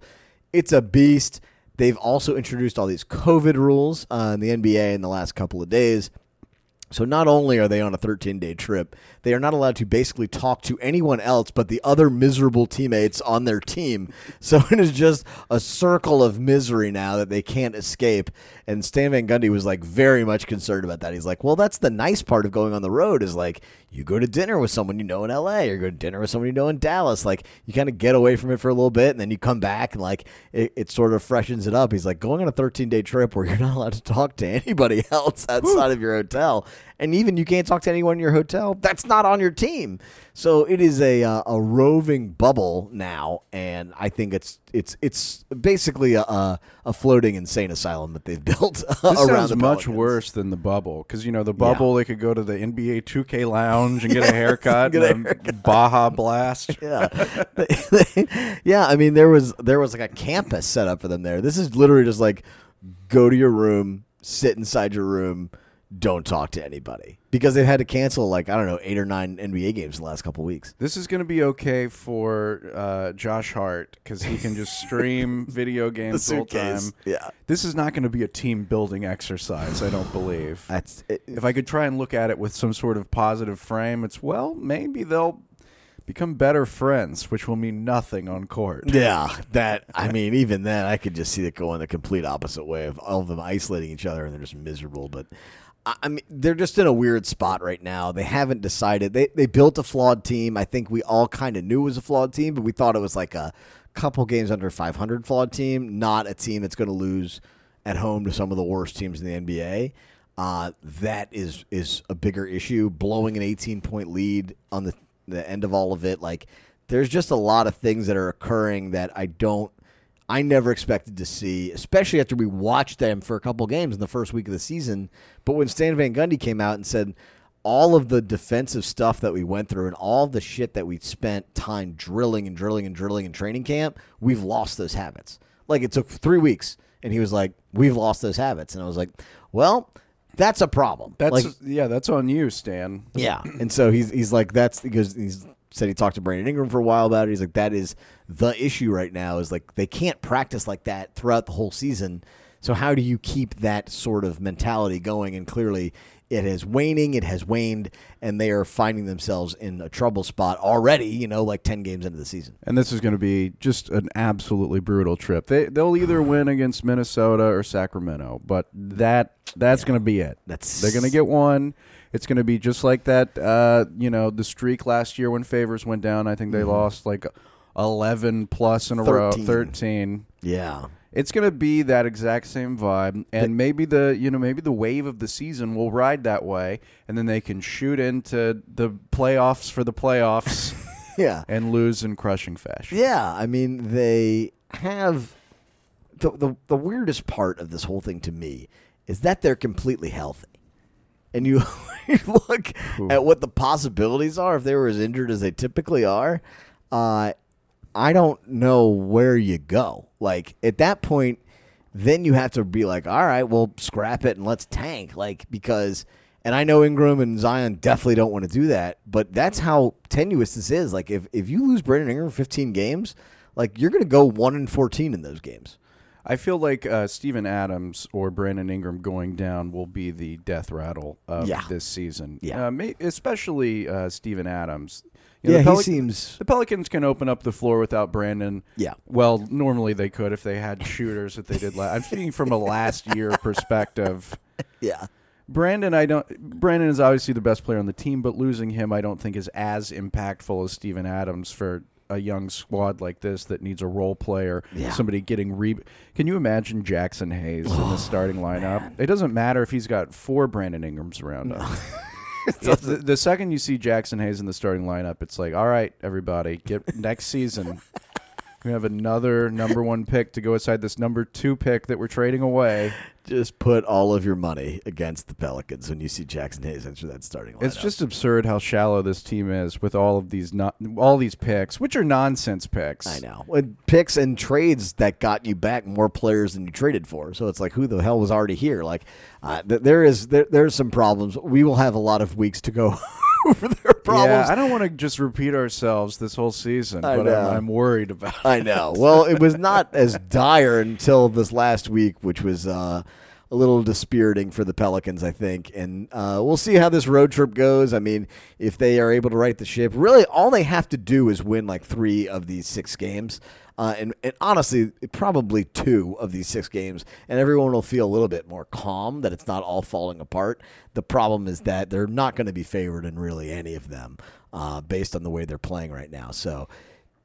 It's a beast. They've also introduced all these COVID rules in the NBA in the last couple of days. So not only are they on a 13-day trip, they are not allowed to basically talk to anyone else but the other miserable teammates on their team. So it is just a circle of misery now that they can't escape. And Stan Van Gundy was like very much concerned about that. He's like, well, that's the nice part of going on the road is like you go to dinner with someone you know in L.A. or you go to dinner with someone you know in Dallas. Like you kind of get away from it for a little bit and then you come back and like it sort of freshens it up. He's like going on a 13-day trip where you're not allowed to talk to anybody else outside of your hotel. And even you can't talk to anyone in your hotel. That's not on your team. So it is a roving bubble now, and I think it's basically a floating insane asylum that they've built around the Pelicans. This sounds much worse than the bubble because, the bubble, they could go to the NBA 2K lounge and get a haircut and Baja Blast. Yeah. Yeah, I mean, there was like a campus set up for them there. This is literally just like go to your room, sit inside your room, don't talk to anybody because they've had to cancel 8 or 9 NBA games in the last couple of weeks. This is going to be okay for Josh Hart because he can just stream video games the whole time. Yeah, this is not going to be a team building exercise. I don't believe. If I could try and look at it with some sort of positive frame, maybe they'll become better friends, which will mean nothing on court. Yeah, even then, I could just see it going the complete opposite way of all of them isolating each other and they're just miserable, but. I mean, they're just in a weird spot right now. They haven't decided. They built a flawed team. I think we all kind of knew it was a flawed team, but we thought it was like a couple games under 500 flawed team, not a team that's going to lose at home to some of the worst teams in the NBA. That is a bigger issue. Blowing an 18-point lead on the end of all of it. There's just a lot of things that are occurring that I never expected to see, especially after we watched them for a couple games in the first week of the season. But when Stan Van Gundy came out and said all of the defensive stuff that we went through and all the shit that we spent time drilling in training camp, we've lost those habits. It took 3 weeks, and he was like, we've lost those habits. And I was like, well, that's a problem. That's on you, Stan. Yeah. And so he's like, said he talked to Brandon Ingram for a while about it. He's like, that is the issue right now is they can't practice like that throughout the whole season. So how do you keep that sort of mentality going? And clearly it is waning. It has waned. And they are finding themselves in a trouble spot already, 10 games into the season. And this is going to be just an absolutely brutal trip. They'll either win against Minnesota or Sacramento, but that's going to be it. They're going to get one. It's going to be just like that, the streak last year when Favors went down. I think they lost like 11-plus in a row. 13. Yeah. It's going to be that exact same vibe, and maybe the wave of the season will ride that way, and then they can shoot into the playoffs for the playoffs and lose in crushing fashion. Yeah, I mean, they have the weirdest part of this whole thing to me is that they're completely healthy. And you look at what the possibilities are if they were as injured as they typically are. I don't know where you go. Like, at that point, then you have to be like, all right, well, scrap it and let's tank. Like, because, and I know Ingram and Zion definitely don't want to do that, but that's how tenuous this is. Like, if you lose Brandon Ingram 15 games, like, you're going to go 1-14 in those games. I feel like Steven Adams or Brandon Ingram going down will be the death rattle of this season. Yeah. Especially Steven Adams. You know, the Pelicans can open up the floor without Brandon. Yeah. Well, normally they could if they had shooters that they did last. I'm speaking from a last year perspective. Yeah. Brandon is obviously the best player on the team, but losing him I don't think is as impactful as Steven Adams for a young squad like this that needs a role player, somebody getting Can you imagine Jackson Hayes in the starting lineup? Man. It doesn't matter if he's got 4 Brandon Ingrams around him. The second you see Jackson Hayes in the starting lineup, it's like, all right, everybody, get next season. We have another number 1 pick to go aside this number 2 pick that we're trading away. Just put all of your money against the Pelicans when you see Jackson Hayes enter that starting lineup. It's just absurd how shallow this team is with all of these all these picks, which are nonsense picks. I know. And picks and trades that got you back more players than you traded for. So it's like, who the hell was already here? Like, there's some problems. We will have a lot of weeks to go over their problems. Yeah, I don't want to just repeat ourselves this whole season, but I'm worried about it. I know. Well, it was not as dire until this last week, which was a little dispiriting for the Pelicans, I think. And we'll see how this road trip goes. I mean, if they are able to right the ship, really all they have to do is win like 3 of these 6 games. And honestly, probably 2 of these 6 games, and everyone will feel a little bit more calm that it's not all falling apart. The problem is that they're not going to be favored in really any of them based on the way they're playing right now. So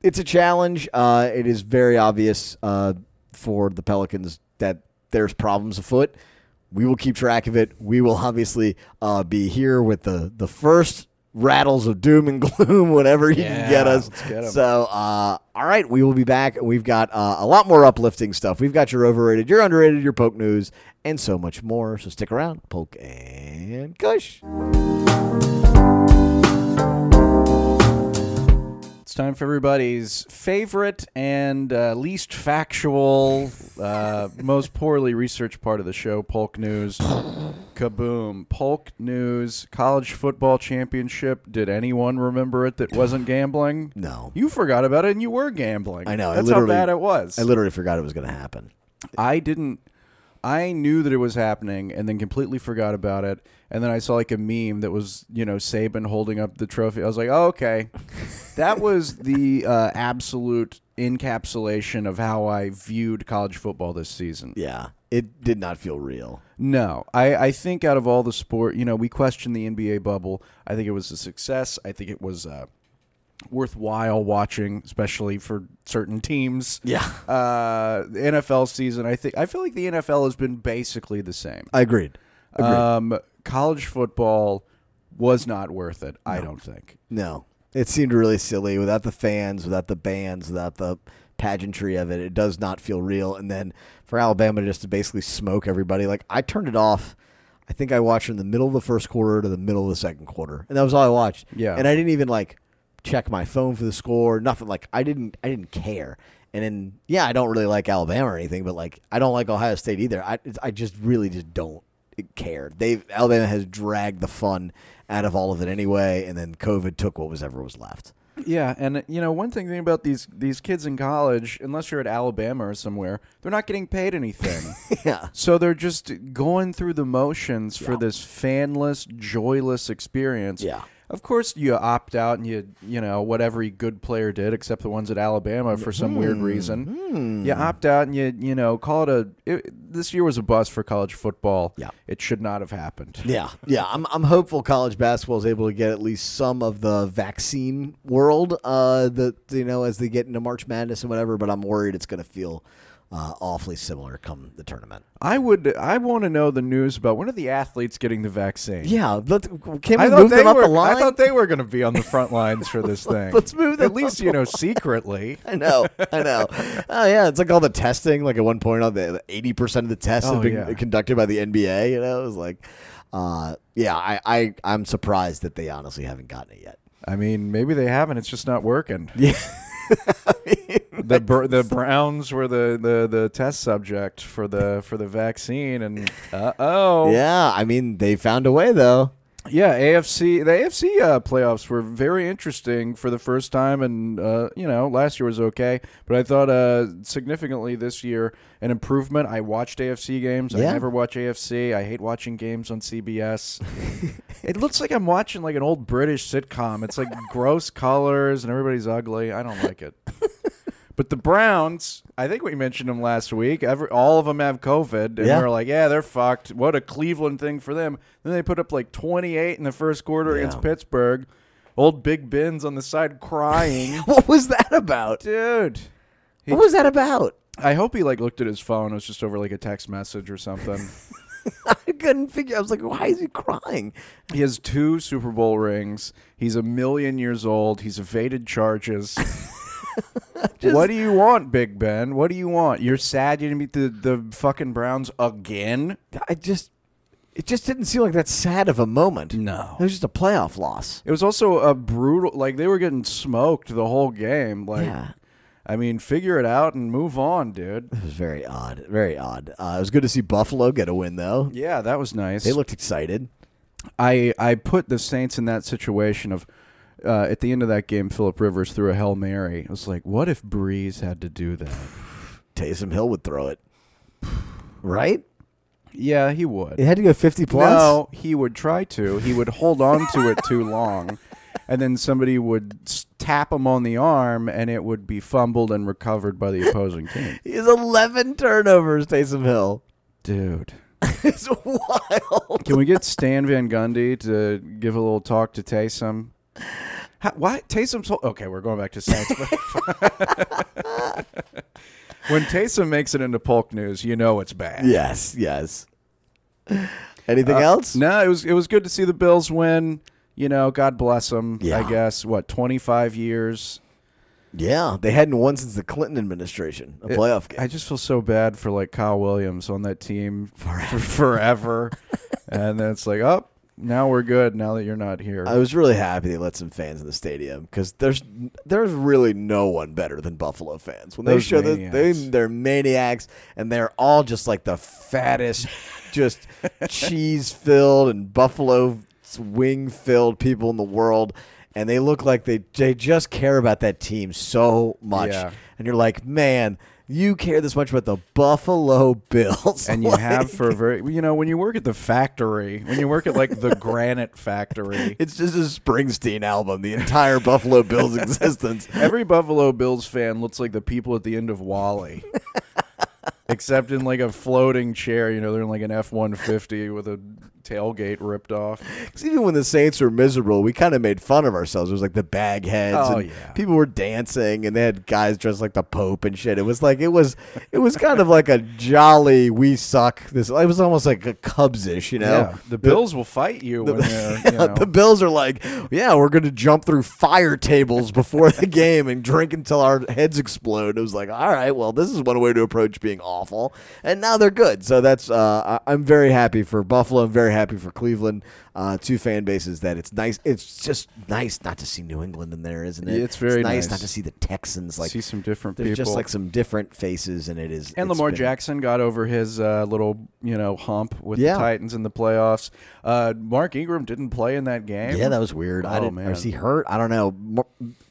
it's a challenge. It is very obvious for the Pelicans that there's problems afoot. We will keep track of it. We will obviously be here with the first rattles of doom and gloom, whatever you can get us. Get so, all right, we will be back. We've got a lot more uplifting stuff. We've got your overrated, your underrated, your Polk news, and so much more. So stick around. Polk and Kush. It's time for everybody's favorite and least factual, most poorly researched part of the show, Polk news. Kaboom. Polk news. College football championship. Did anyone remember it that wasn't gambling? No. You forgot about it and you were gambling. I know. That's how bad it was. I literally forgot it was going to happen. I knew that it was happening and then completely forgot about it. And then I saw like a meme that was, Saban holding up the trophy. I was like, oh, okay. That was the absolute encapsulation of how I viewed college football this season. Yeah. It did not feel real. No. I think out of all the sport, we questioned the NBA bubble. I think it was a success. I think it was worthwhile watching, especially for certain teams. Yeah. The NFL season, I feel like the NFL has been basically the same. I agreed. College football was not worth it, no. I don't think. No. It seemed really silly without the fans, without the bands, without the pageantry of it. It does not feel real. And then for Alabama just to basically smoke everybody, like I turned it off. I think I watched from the middle of the first quarter to the middle of the second quarter, and that was all I watched. Yeah. And I didn't even like check my phone for the score, nothing. Like I didn't care. And then I don't really like Alabama or anything, but like I don't like Ohio State either. I just really just don't care. Alabama has dragged the fun out of all of it anyway, and then COVID took whatever was left. Yeah, and one thing about these kids in college, unless you're at Alabama or somewhere, they're not getting paid anything. Yeah. So they're just going through the motions for this fanless, joyless experience. Yeah. Of course you opt out and you know, what every good player did, except the ones at Alabama for some weird reason. You opt out and you know, call it this year was a bust for college football. Yeah. It should not have happened. Yeah. Yeah. I'm hopeful college basketball is able to get at least some of the vaccine world, that, you know, as they get into March Madness and whatever, but I'm worried it's going to feel awfully similar come the tournament. I want to know the news about when are the athletes getting the vaccine? Yeah, can we move them up the line? I thought they were going to be on the front lines for this thing. Let's move them at least, you know, secretly. I know. Oh yeah, it's like all the testing. Like at one point, all the 80% of the tests have been conducted by the NBA. You know, it was like, yeah, I'm surprised that they honestly haven't gotten it yet. I mean, maybe they haven't. It's just not working. Yeah. I mean, the Browns were the test subject for the vaccine, and yeah, I mean they found a way though. Yeah, the AFC playoffs were very interesting for the first time, and you know, last year was okay, but I thought significantly this year an improvement. I watched AFC games. Yeah. I never watch AFC. I hate watching games on CBS. It looks like I'm watching like an old British sitcom. It's like gross colors and everybody's ugly. I don't like it. But the Browns, I think we mentioned them last week. All of them have COVID, and we're like, yeah, they're fucked. What a Cleveland thing for them. Then they put up like 28 in the first quarter against Pittsburgh. Old Big Ben's on the side crying. What was that about? Dude. What was that about? I hope he like looked at his phone. It was just over like a text message or something. I couldn't figure. I was like, why is he crying? He has 2 Super Bowl rings. He's a million years old. He's evaded charges. What do you want, Big Ben? What do you want? You're sad you didn't beat the fucking Browns again? It just didn't seem like that sad of a moment. No. It was just a playoff loss. It was also a brutal, like they were getting smoked the whole game. Like, yeah. I mean, figure it out and move on, dude. It was very odd. Very odd. It was good to see Buffalo get a win, though. Yeah, that was nice. They looked excited. I put the Saints in that situation of, at the end of that game, Phillip Rivers threw a Hail Mary. I was like, what if Brees had to do that? Taysom Hill would throw it. Right? Yeah, he would. It had to go 50 plus? No, he would try to. He would hold on to it too long, and then somebody would tap him on the arm, and it would be fumbled and recovered by the opposing team. He has 11 turnovers, Taysom Hill. Dude. It's wild. Can we get Stan Van Gundy to give a little talk to Taysom? Why Taysom's okay, we're going back to Saints. When Taysom makes it into Polk news, you know it's bad. Yes. Anything else? No, it was good to see the Bills win. You know, God bless them. Yeah. I guess 25 years. Yeah, they hadn't won since the Clinton administration, a playoff game. I just feel so bad for like Kyle Williams on that team forever. And then it's like, oh. Now we're good, now that you're not here. I was really happy they let some fans in the stadium because there's really no one better than Buffalo fans. When they show that they're maniacs, and they're all just like the fattest, just cheese-filled and buffalo wing-filled people in the world. And they look like they just care about that team so much. Yeah. And you're like, man, you care this much about the Buffalo Bills. And you have for a very, you know, when you work at the factory, when you work at like the Granite Factory. It's just a Springsteen album, the entire Buffalo Bills existence. Every Buffalo Bills fan looks like the people at the end of WALL-E. Except in like a floating chair, you know, they're in like an F-150 with a tailgate ripped off. Because even when the Saints were miserable, we kind of made fun of ourselves. It was like the bag heads. Oh, and people were dancing, and they had guys dressed like the Pope and shit. It was like it was kind of like a jolly we suck. It was almost like a Cubs-ish, you know. Yeah, the Bills will fight you. When they're, you know. The Bills are like, yeah, we're going to jump through fire tables before the game and drink until our heads explode. It was like, all right, well, this is one way to approach being awful, and now they're good. So that's I'm very happy for Buffalo. I'm very happy for Cleveland. Two fan bases that it's nice. It's just nice not to see New England in there, isn't it? It's very nice not to see the Texans. Like see some different people. There's just like some different faces, and it is. And Lamar Jackson got over his little hump with the Titans in the playoffs. Mark Ingram didn't play in that game. Yeah, that was weird. Was he hurt? I don't know.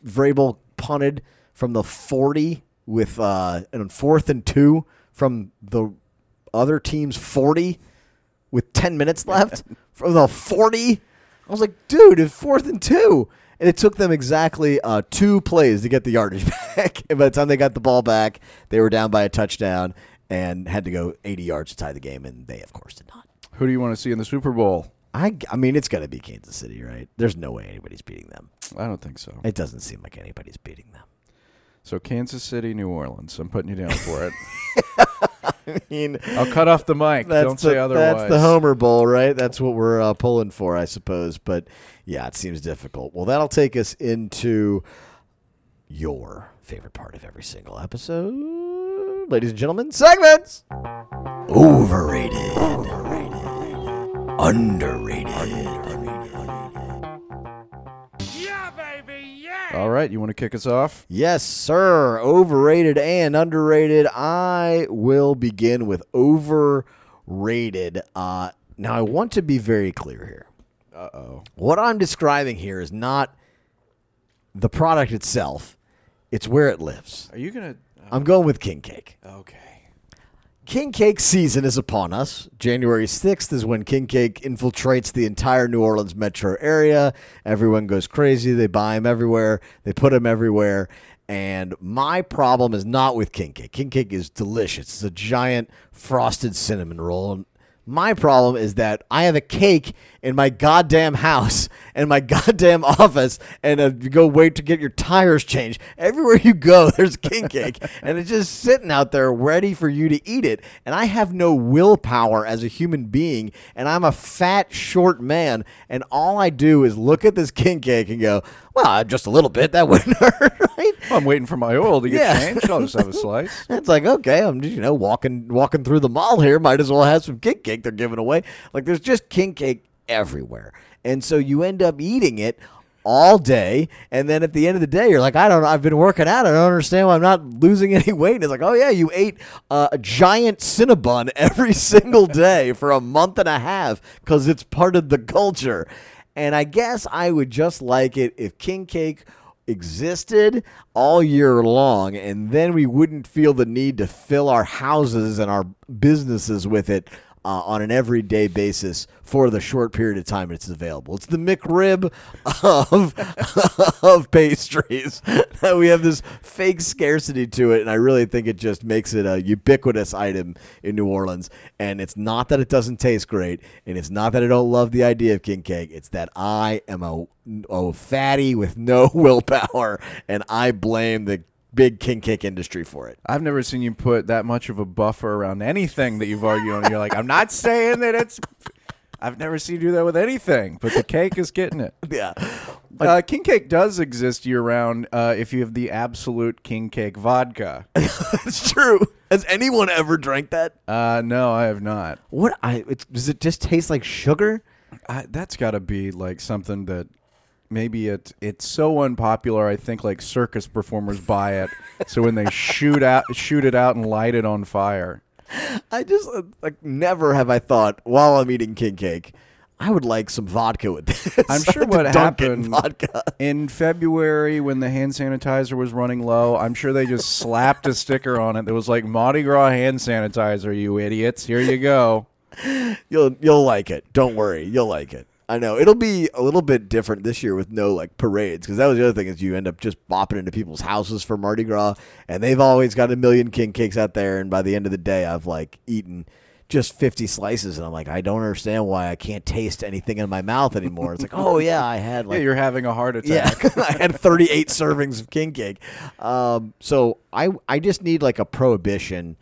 Vrabel punted from the 40 with on 4th and 2. From the other team's 40 with 10 minutes left. From the 40. I was like, dude, it's 4th and 2. And it took them exactly 2 plays to get the yardage back. And by the time they got the ball back, they were down by a touchdown and had to go 80 yards to tie the game, and they, of course, did not. Who do you want to see in the Super Bowl? I mean, it's got to be Kansas City, right? There's no way anybody's beating them. I don't think so. It doesn't seem like anybody's beating them. So Kansas City, New Orleans. I'm putting you down for it. I mean, I'll cut off the mic. Don't say otherwise. That's the Homer Bowl, right? That's what we're pulling for, I suppose. But, yeah, it seems difficult. Well, that'll take us into your favorite part of every single episode. Ladies and gentlemen, segments. Overrated. Underrated. Yeah, baby, yeah! All right, you want to kick us off? Yes, sir. Overrated and underrated. I will begin with overrated. Now, I want to be very clear here. Uh-oh. What I'm describing here is not the product itself. It's where it lives. Are you going to... I'm going with King Cake. Okay. King Cake season is upon us. January 6th is when King Cake infiltrates the entire New Orleans metro area. Everyone goes crazy. They buy him everywhere. They put him everywhere. And my problem is not with King Cake. King Cake is delicious. It's a giant frosted cinnamon roll. And my problem is that I have a cake in my goddamn house and my goddamn office, and you go wait to get your tires changed. Everywhere you go, there's King Cake, and it's just sitting out there ready for you to eat it. And I have no willpower as a human being, and I'm a fat, short man, and all I do is look at this King Cake and go, well, just a little bit. That wouldn't hurt, right? Well, I'm waiting for my oil to get changed. I'll just have a slice. It's like, okay, I'm just, walking through the mall here. Might as well have some King Cake they're giving away. Like, there's just King Cake everywhere. And so you end up eating it all day, and then at the end of the day, you're like, I don't know, I've been working out, I don't understand why I'm not losing any weight. And it's like, oh yeah, you ate a giant Cinnabon every single day for a month and a half because it's part of the culture. And I guess I would just like it if King Cake existed all year long, and then we wouldn't feel the need to fill our houses and our businesses with it on an everyday basis for the short period of time it's available. It's the McRib of pastries. We have this fake scarcity to it, and I really think it just makes it a ubiquitous item in New Orleans. And it's not that it doesn't taste great, and it's not that I don't love the idea of King Cake. It's that I am a fatty with no willpower, and I blame the big King Cake industry for it. I've never seen you put that much of a buffer around anything that you've argued on. You're like, I'm not saying that it's... I've never seen you do that with anything, but the cake is getting it. Yeah. King Cake does exist year-round if you have the absolute King Cake vodka. It's true. Has anyone ever drank that? No, I have not. Does it just taste like sugar? That's got to be like something that... Maybe it's so unpopular, I think, like circus performers buy it, so when they shoot it out and light it on fire. I just, like, never have I thought, while I'm eating King Cake, I would like some vodka with this. I'm sure what happened in February when the hand sanitizer was running low, I'm sure they just slapped a sticker on it that was like, Mardi Gras hand sanitizer, you idiots, here you go. You'll like it. Don't worry, you'll like it. I know. It'll be a little bit different this year with no, like, parades, because that was the other thing is you end up just bopping into people's houses for Mardi Gras, and they've always got a million King Cakes out there, and by the end of the day, I've, like, eaten just 50 slices, and I'm like, I don't understand why I can't taste anything in my mouth anymore. It's like, oh, yeah, I had, like... Yeah, you're having a heart attack. Yeah, I had 38 servings of King Cake. So I just need, like, a prohibition...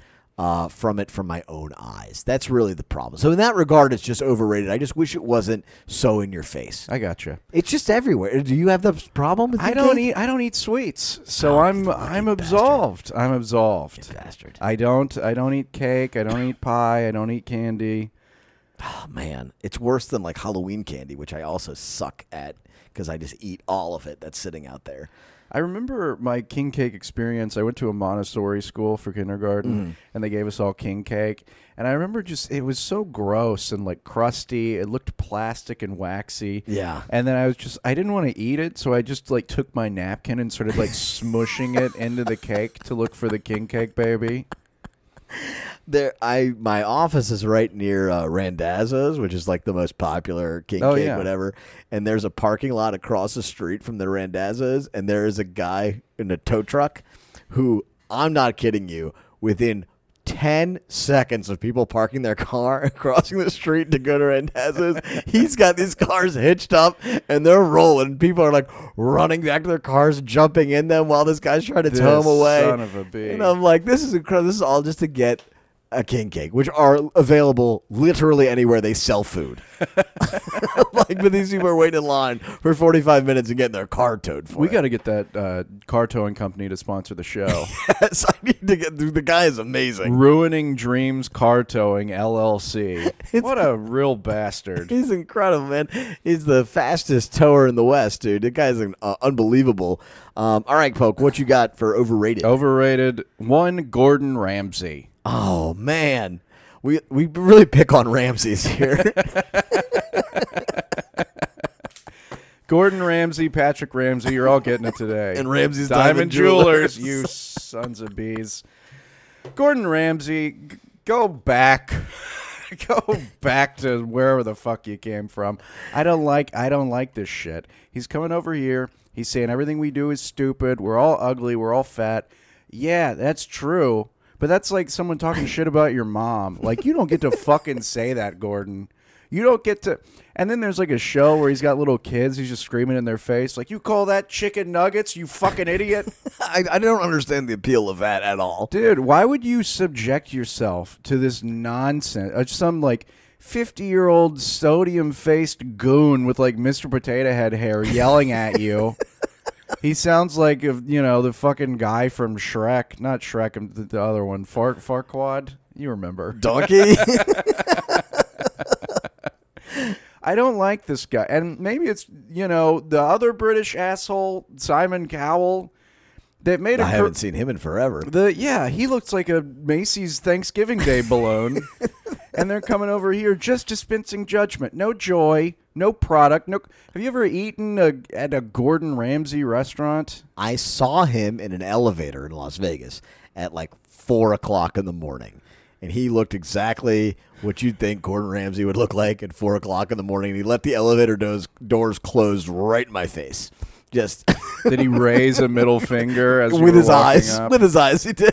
from my own eyes. That's really the problem. So in that regard, it's just overrated. I just wish it wasn't so in your face. I gotcha. It's just everywhere. Do you have the problem with King Cake? I don't eat sweets, so I'm absolved. Bastard. I'm absolved. You bastard. I don't eat cake. I don't eat pie. I don't eat candy. Oh man, it's worse than like Halloween candy, which I also suck at because I just eat all of it that's sitting out there. I remember my King Cake experience. I went to a Montessori school for kindergarten, and they gave us all King Cake. And I remember just, it was so gross and, like, crusty. It looked plastic and waxy. Yeah. And then I didn't want to eat it, so I just, like, took my napkin and started, like, smushing it into the cake to look for the King Cake baby. there, my office is right near Randazzo's, which is like the most popular king cake, whatever. And there's a parking lot across the street from the Randazzo's, and there is a guy in a tow truck who, I'm not kidding you, within 10 seconds of people parking their car and crossing the street to go to Randazzo's, he's got these cars hitched up and they're rolling. People are like running back to their cars, jumping in them while this guy's trying to tow him away. Son of a bee. And I'm like, this is incredible. This is all just to get a king cake, which are available literally anywhere they sell food. Like, but these people are waiting in line for 45 minutes and getting their car towed for. We got to get that car towing company to sponsor the show. Yes, I need to get. The guy is amazing. Ruining Dreams Car Towing LLC. What a real bastard. He's incredible, man. He's the fastest tower in the West, dude. The guy's unbelievable. All right, Polk, what you got for overrated? Overrated, one Gordon Ramsay. Oh, man. We really pick on Ramsey's here. Gordon Ramsay, Patrick Ramsay, you're all getting it today. And Ramsey's Diamond Jewelers. You sons of bees. Gordon Ramsay, go back. Go back to wherever the fuck you came from. I don't like this shit. He's coming over here. He's saying everything we do is stupid. We're all ugly. We're all fat. Yeah, that's true. But that's like someone talking shit about your mom. Like, you don't get to fucking say that, Gordon. You don't get to. And then there's like a show where he's got little kids. He's just screaming in their face. Like, you call that chicken nuggets, you fucking idiot. I don't understand the appeal of that at all. Dude, why would you subject yourself to this nonsense? Some like 50-year-old sodium-faced goon with like Mr. Potato Head hair yelling at you. He sounds like, the fucking guy from Shrek. Not Shrek, the other one. Farquaad? You remember. Donkey? I don't like this guy. And maybe it's, the other British asshole, Simon Cowell, that made I haven't seen him in forever. He looks like a Macy's Thanksgiving Day balloon. And they're coming over here just dispensing judgment. No joy. No product. No. Have you ever eaten at a Gordon Ramsay restaurant? I saw him in an elevator in Las Vegas at like 4 o'clock in the morning. And he looked exactly what you'd think Gordon Ramsay would look like at 4 o'clock in the morning. And he let the elevator doors close right in my face. Just did he raise a middle finger as with his eyes? Up? With his eyes, he did.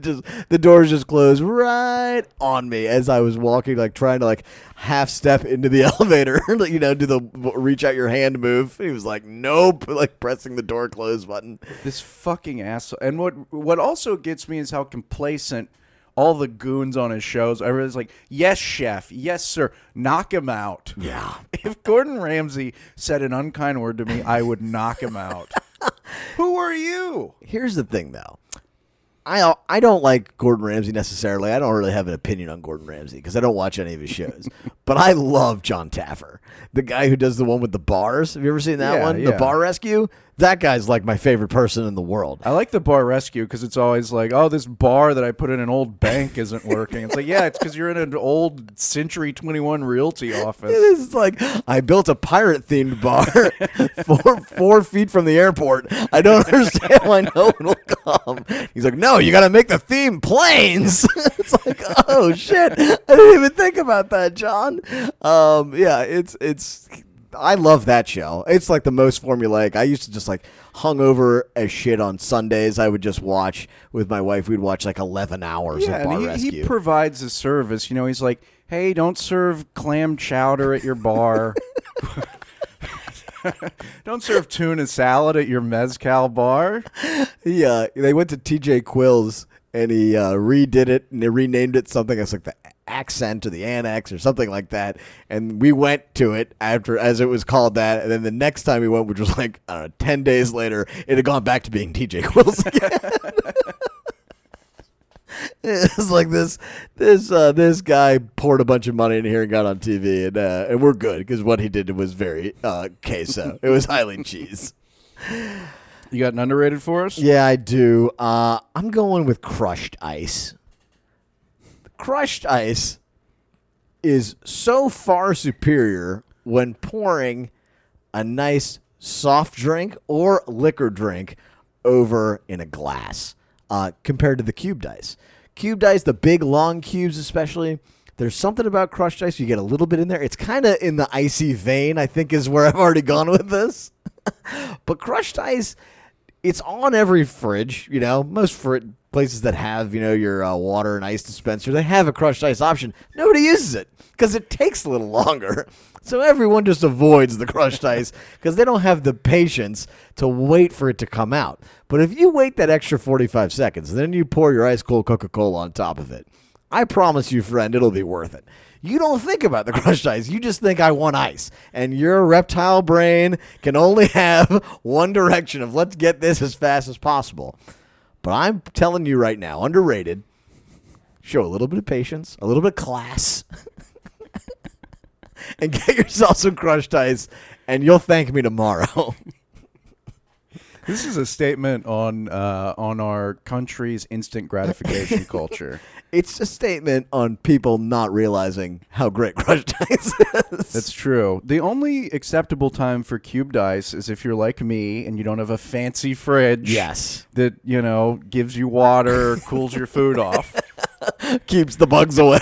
Just the doors just closed right on me as I was walking, like trying to like half step into the elevator, do the reach out your hand move. He was like, nope, like pressing the door close button. This fucking asshole. And what also gets me is how complacent all the goons on his shows. I was like, yes, chef. Yes, sir. Knock him out. Yeah. If Gordon Ramsay said an unkind word to me, I would knock him out. Who are you? Here's the thing, though. I don't like Gordon Ramsay necessarily. I don't really have an opinion on Gordon Ramsay because I don't watch any of his shows. But I love John Taffer, the guy who does the one with the bars. Have you ever seen that one? Yeah. The Bar Rescue? That guy's like my favorite person in the world. I like the Bar Rescue because it's always like, oh, this bar that I put in an old bank isn't working. It's like, yeah, it's because you're in an old Century 21 Realty office. It is like, I built a pirate-themed bar 4 feet from the airport. I don't understand why no one will come. He's like, no, you got to make the theme planes. It's like, oh, shit. I didn't even think about that, John. I love that show. It's like the most formulaic. I used to just like hungover as shit on Sundays. I would just watch with my wife. We'd watch like 11 hours of Bar Rescue. He provides a service. He's like, hey, don't serve clam chowder at your bar. Don't serve tuna salad at your mezcal bar. Yeah, they went to TJ Quill's and he redid it and they renamed it something that's like the Accent or the Annex or something like that, and we went to it after as it was called that, and then the next time we went, which was like 10 days later, it had gone back to being TJ Quill's again. It's like this guy poured a bunch of money in here and got on TV, and we're good because what he did was very queso. It was highly cheese. You got an underrated for us? Yeah, I do. I'm going with Crushed Ice. Crushed Ice is so far superior when pouring a nice soft drink or liquor drink over in a glass compared to the cubed ice. Cubed ice, the big long cubes especially. There's something about crushed ice. You get a little bit in there. It's kind of in the icy vein, I think, is where I've already gone with this. But crushed ice, it's on every fridge. You know, most places that have, you know, your water and ice dispenser, they have a crushed ice option. Nobody uses it because it takes a little longer. So everyone just avoids the crushed ice because they don't have the patience to wait for it to come out. But if you wait that extra 45 seconds, then you pour your ice cold Coca-Cola on top of it, I promise you, friend, it'll be worth it. You don't think about the crushed ice. You just think, I want ice. And your reptile brain can only have one direction of let's get this as fast as possible. But I'm telling you right now, underrated. Show a little bit of patience, a little bit of class, and get yourself some crushed ice, and you'll thank me tomorrow. This is a statement on our country's instant gratification culture. It's a statement on people not realizing how great crushed ice is. That's true. The only acceptable time for cubed ice is if you're like me and you don't have a fancy fridge. Yes. That, you know, gives you water, cools your food off. Keeps the bugs away.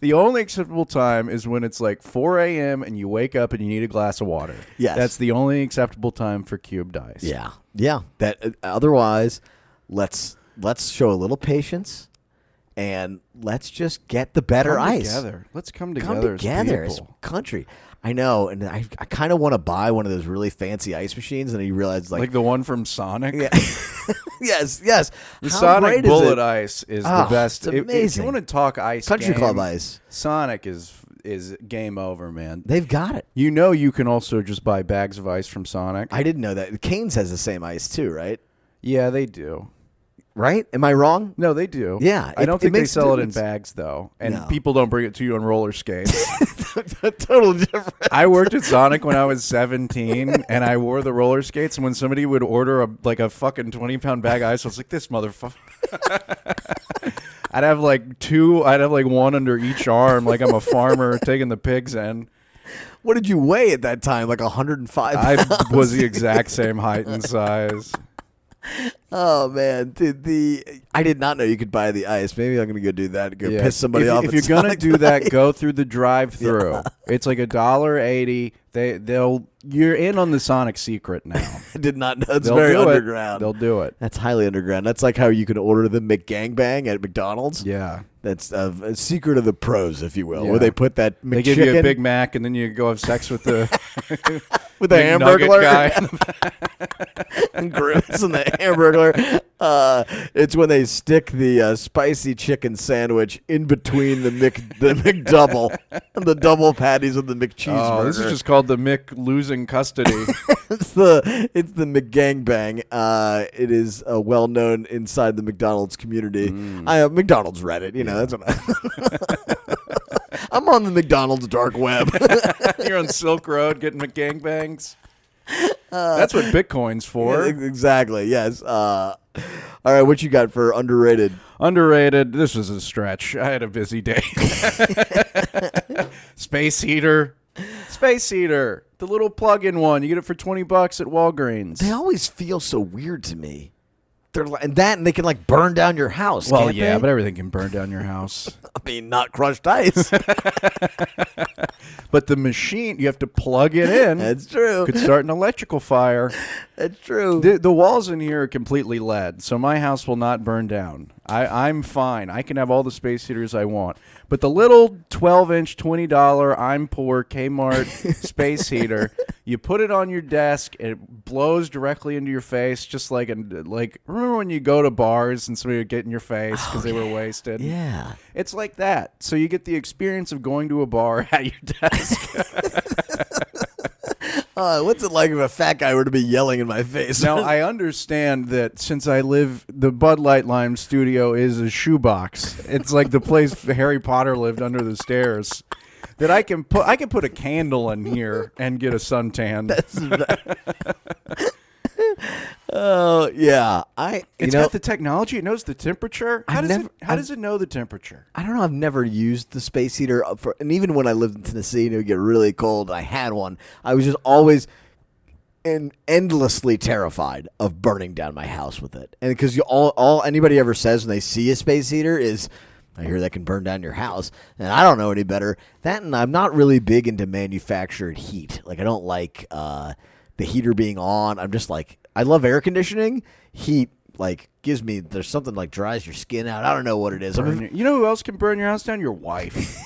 The only acceptable time is when it's like 4 a.m. and you wake up and you need a glass of water. Yes. That's the only acceptable time for cubed ice. Yeah. Yeah. That otherwise, let's show a little patience and let's just get the better ice. Together. Let's come together. Come together as a country. I know, and I kind of want to buy one of those really fancy ice machines, and you realize like the one from Sonic. Yeah. Yes. The How Sonic Bullet Ice is the best. It's amazing. If you want to talk ice, Country Club Ice, Sonic is game over, man. They've got it. You know, you can also just buy bags of ice from Sonic. I didn't know that. Cane's has the same ice too, right? Yeah, they do. Right? Am I wrong? No, they do. Yeah. I don't think they sell it in bags, though. And people don't bring it to you on roller skates. Totally different. I worked at Sonic when I was 17, and I wore the roller skates. And when somebody would order a fucking 20-pound bag of ice, I was like, this motherfucker. I'd have one under each arm, like I'm a farmer taking the pigs in. What did you weigh at that time? Like 105 pounds? I was the exact same height and size. Oh man, dude! I did not know you could buy the ice. Maybe I'm gonna go do that and go piss somebody off. If you're gonna do that, go through the drive-through. Yeah. It's like $1.80. You're in on the Sonic secret now. I did not know. It's very underground. They'll do it. That's highly underground. That's like how you can order the McGangbang at McDonald's. Yeah, that's a secret of the pros, if you will, where they put that McChicken. They give you a Big Mac, and then you go have sex with the. With the hamburger guy and Groots and the hamburger. It's when they stick the spicy chicken sandwich in between the McDouble and the double patties of the McCheeseburger. Oh, this is just called the Mick losing custody. it's the McGangbang. It is well known inside the McDonald's community. McDonald's Reddit, that's what I'm on the McDonald's dark web. You're on Silk Road getting McGangbangs. That's what Bitcoin's for. Yeah, exactly, yes. All right, what you got for underrated? Underrated, this is a stretch. I had a busy day. Space heater. The little plug-in one. You get it for $20 at Walgreens. They always feel so weird to me. And they can like burn down your house. Well, can't they? But everything can burn down your house. I mean, not crushed ice. But the machine, you have to plug it in. That's true. Could start an electrical fire. That's true. The walls in here are completely lead, so my house will not burn down. I'm fine. I can have all the space heaters I want. But the little 12-inch, $20, I'm poor Kmart space heater, you put it on your desk, and it blows directly into your face, just like remember when you go to bars and somebody would get in your face because they were wasted? Yeah. It's like that. So you get the experience of going to a bar at your desk. What's it like if a fat guy were to be yelling in my face? Now, I understand that since I live, the Bud Light Lime studio is a shoebox. It's like the place Harry Potter lived under the stairs. That I can put a candle in here and get a suntan. Oh, yeah. It's got the technology. It knows the temperature. How does it know the temperature? I don't know. I've never used the space heater. And even when I lived in Tennessee and it would get really cold, I had one. I was just always am endlessly terrified of burning down my house with it. And because all anybody ever says when they see a space heater is, I hear that can burn down your house. And I don't know any better. That, and I'm not really big into manufactured heat. Like, I don't like the heater being on. I'm just like, I love air conditioning. Heat, like, gives me, there's something like dries your skin out. I don't know what it is. You know who else can burn your house down? Your wife.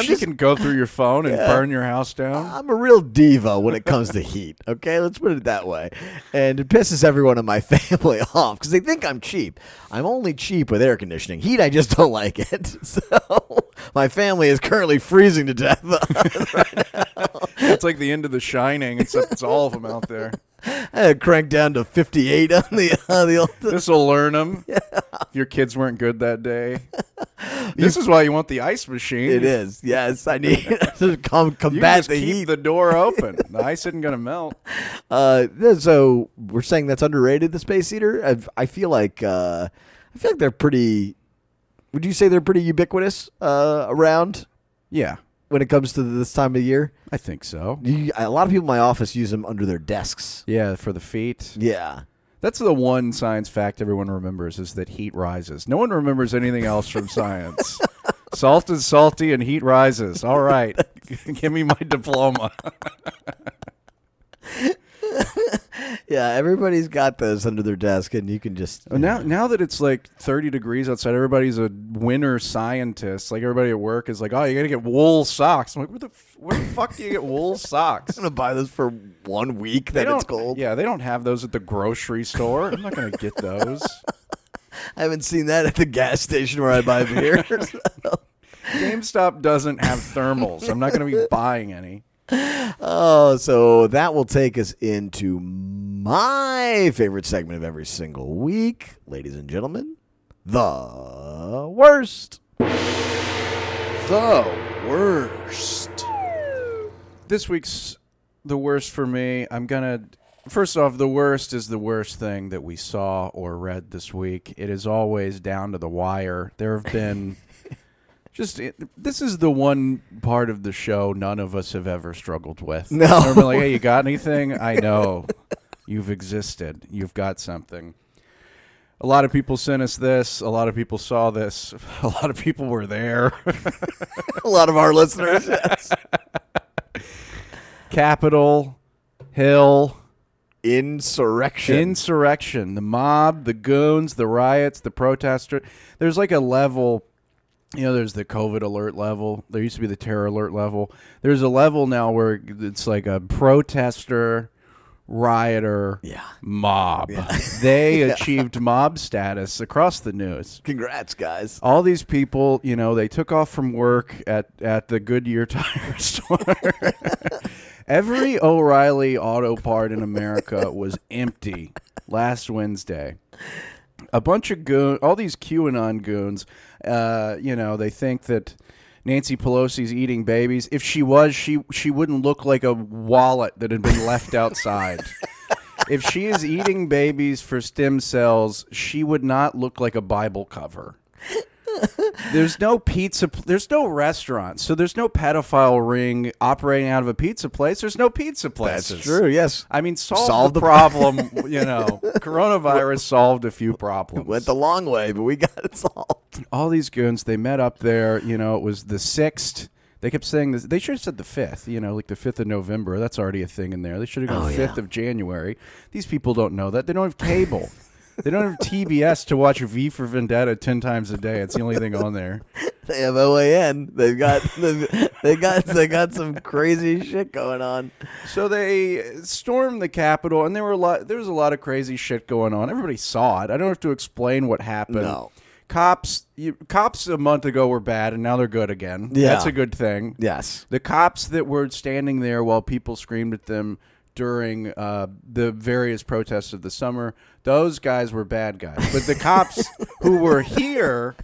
She can go through your phone and burn your house down. I'm a real diva when it comes to heat. Okay, let's put it that way. And it pisses everyone in my family off because they think I'm cheap. I'm only cheap with air conditioning. Heat, I just don't like it. So my family is currently freezing to death right now. It's like the end of The Shining, except it's all of them out there. I had cranked down to 58 on the old. This will learn them. Yeah. Your kids weren't good that day. This is why you want the ice machine. It is. Yes, I need to combat the heat. You just keep the door open. The ice isn't going to melt. So we're saying that's underrated, the space heater? I feel like they're pretty, would you say they're pretty ubiquitous around? Yeah. When it comes to this time of year? I think so. A lot of people in my office use them under their desks. Yeah, for the feet. Yeah. That's the one science fact everyone remembers is that heat rises. No one remembers anything else from science. Salt is salty and heat rises. All right. Give me my diploma. Yeah, everybody's got those under their desk, and you can just... Now that it's like 30 degrees outside, everybody's a winter scientist. Like, everybody at work is like, oh, you got to get wool socks. I'm like, where the fuck do you get wool socks? I'm going to buy those for 1 week that it's cold. Yeah, they don't have those at the grocery store. I'm not going to get those. I haven't seen that at the gas station where I buy beer. GameStop doesn't have thermals. I'm not going to be buying any. Oh, so that will take us into my favorite segment of every single week, ladies and gentlemen, the worst. The worst. This week's the worst for me. First off, the worst is the worst thing that we saw or read this week. It is always down to the wire. There have been... this is the one part of the show none of us have ever struggled with. No. Normally, like, hey, you got anything? I know. You've existed. You've got something. A lot of people sent us this. A lot of people saw this. A lot of people were there. A lot of our listeners, yes. Capitol Hill. Insurrection. The mob, the goons, the riots, the protesters. There's like a level... You know, there's the COVID alert level. There used to be the terror alert level. There's a level now where it's like a protester, rioter, mob. Yeah. They achieved mob status across the news. Congrats, guys. All these people, you know, they took off from work at the Goodyear tire store. Every O'Reilly auto part in America was empty last Wednesday. A bunch of goons, all these QAnon goons, you know, they think that Nancy Pelosi's eating babies. If she was, she wouldn't look like a wallet that had been left outside. If she is eating babies for stem cells, she would not look like a Bible cover. There's no pizza. There's no restaurant. So there's no pedophile ring operating out of a pizza place. There's no pizza places. That's true, yes. I mean, solve the problem. You know, coronavirus solved a few problems. It went the long way, but we got it solved. All these goons, they met up there. You know, it was the 6th. They kept saying this. They should have said the 5th, you know, like the 5th of November. That's already a thing in there. They should have gone 5th of January. These people don't know that. They don't have cable. They don't have TBS to watch V for Vendetta 10 times a day. It's the only thing on there. They have OAN. They got some crazy shit going on. So they stormed the Capitol, and there was a lot of crazy shit going on. Everybody saw it. I don't have to explain what happened. No. Cops a month ago were bad, and now they're good again. Yeah. That's a good thing. Yes. The cops that were standing there while people screamed at them during the various protests of the summer, those guys were bad guys. But the cops who were here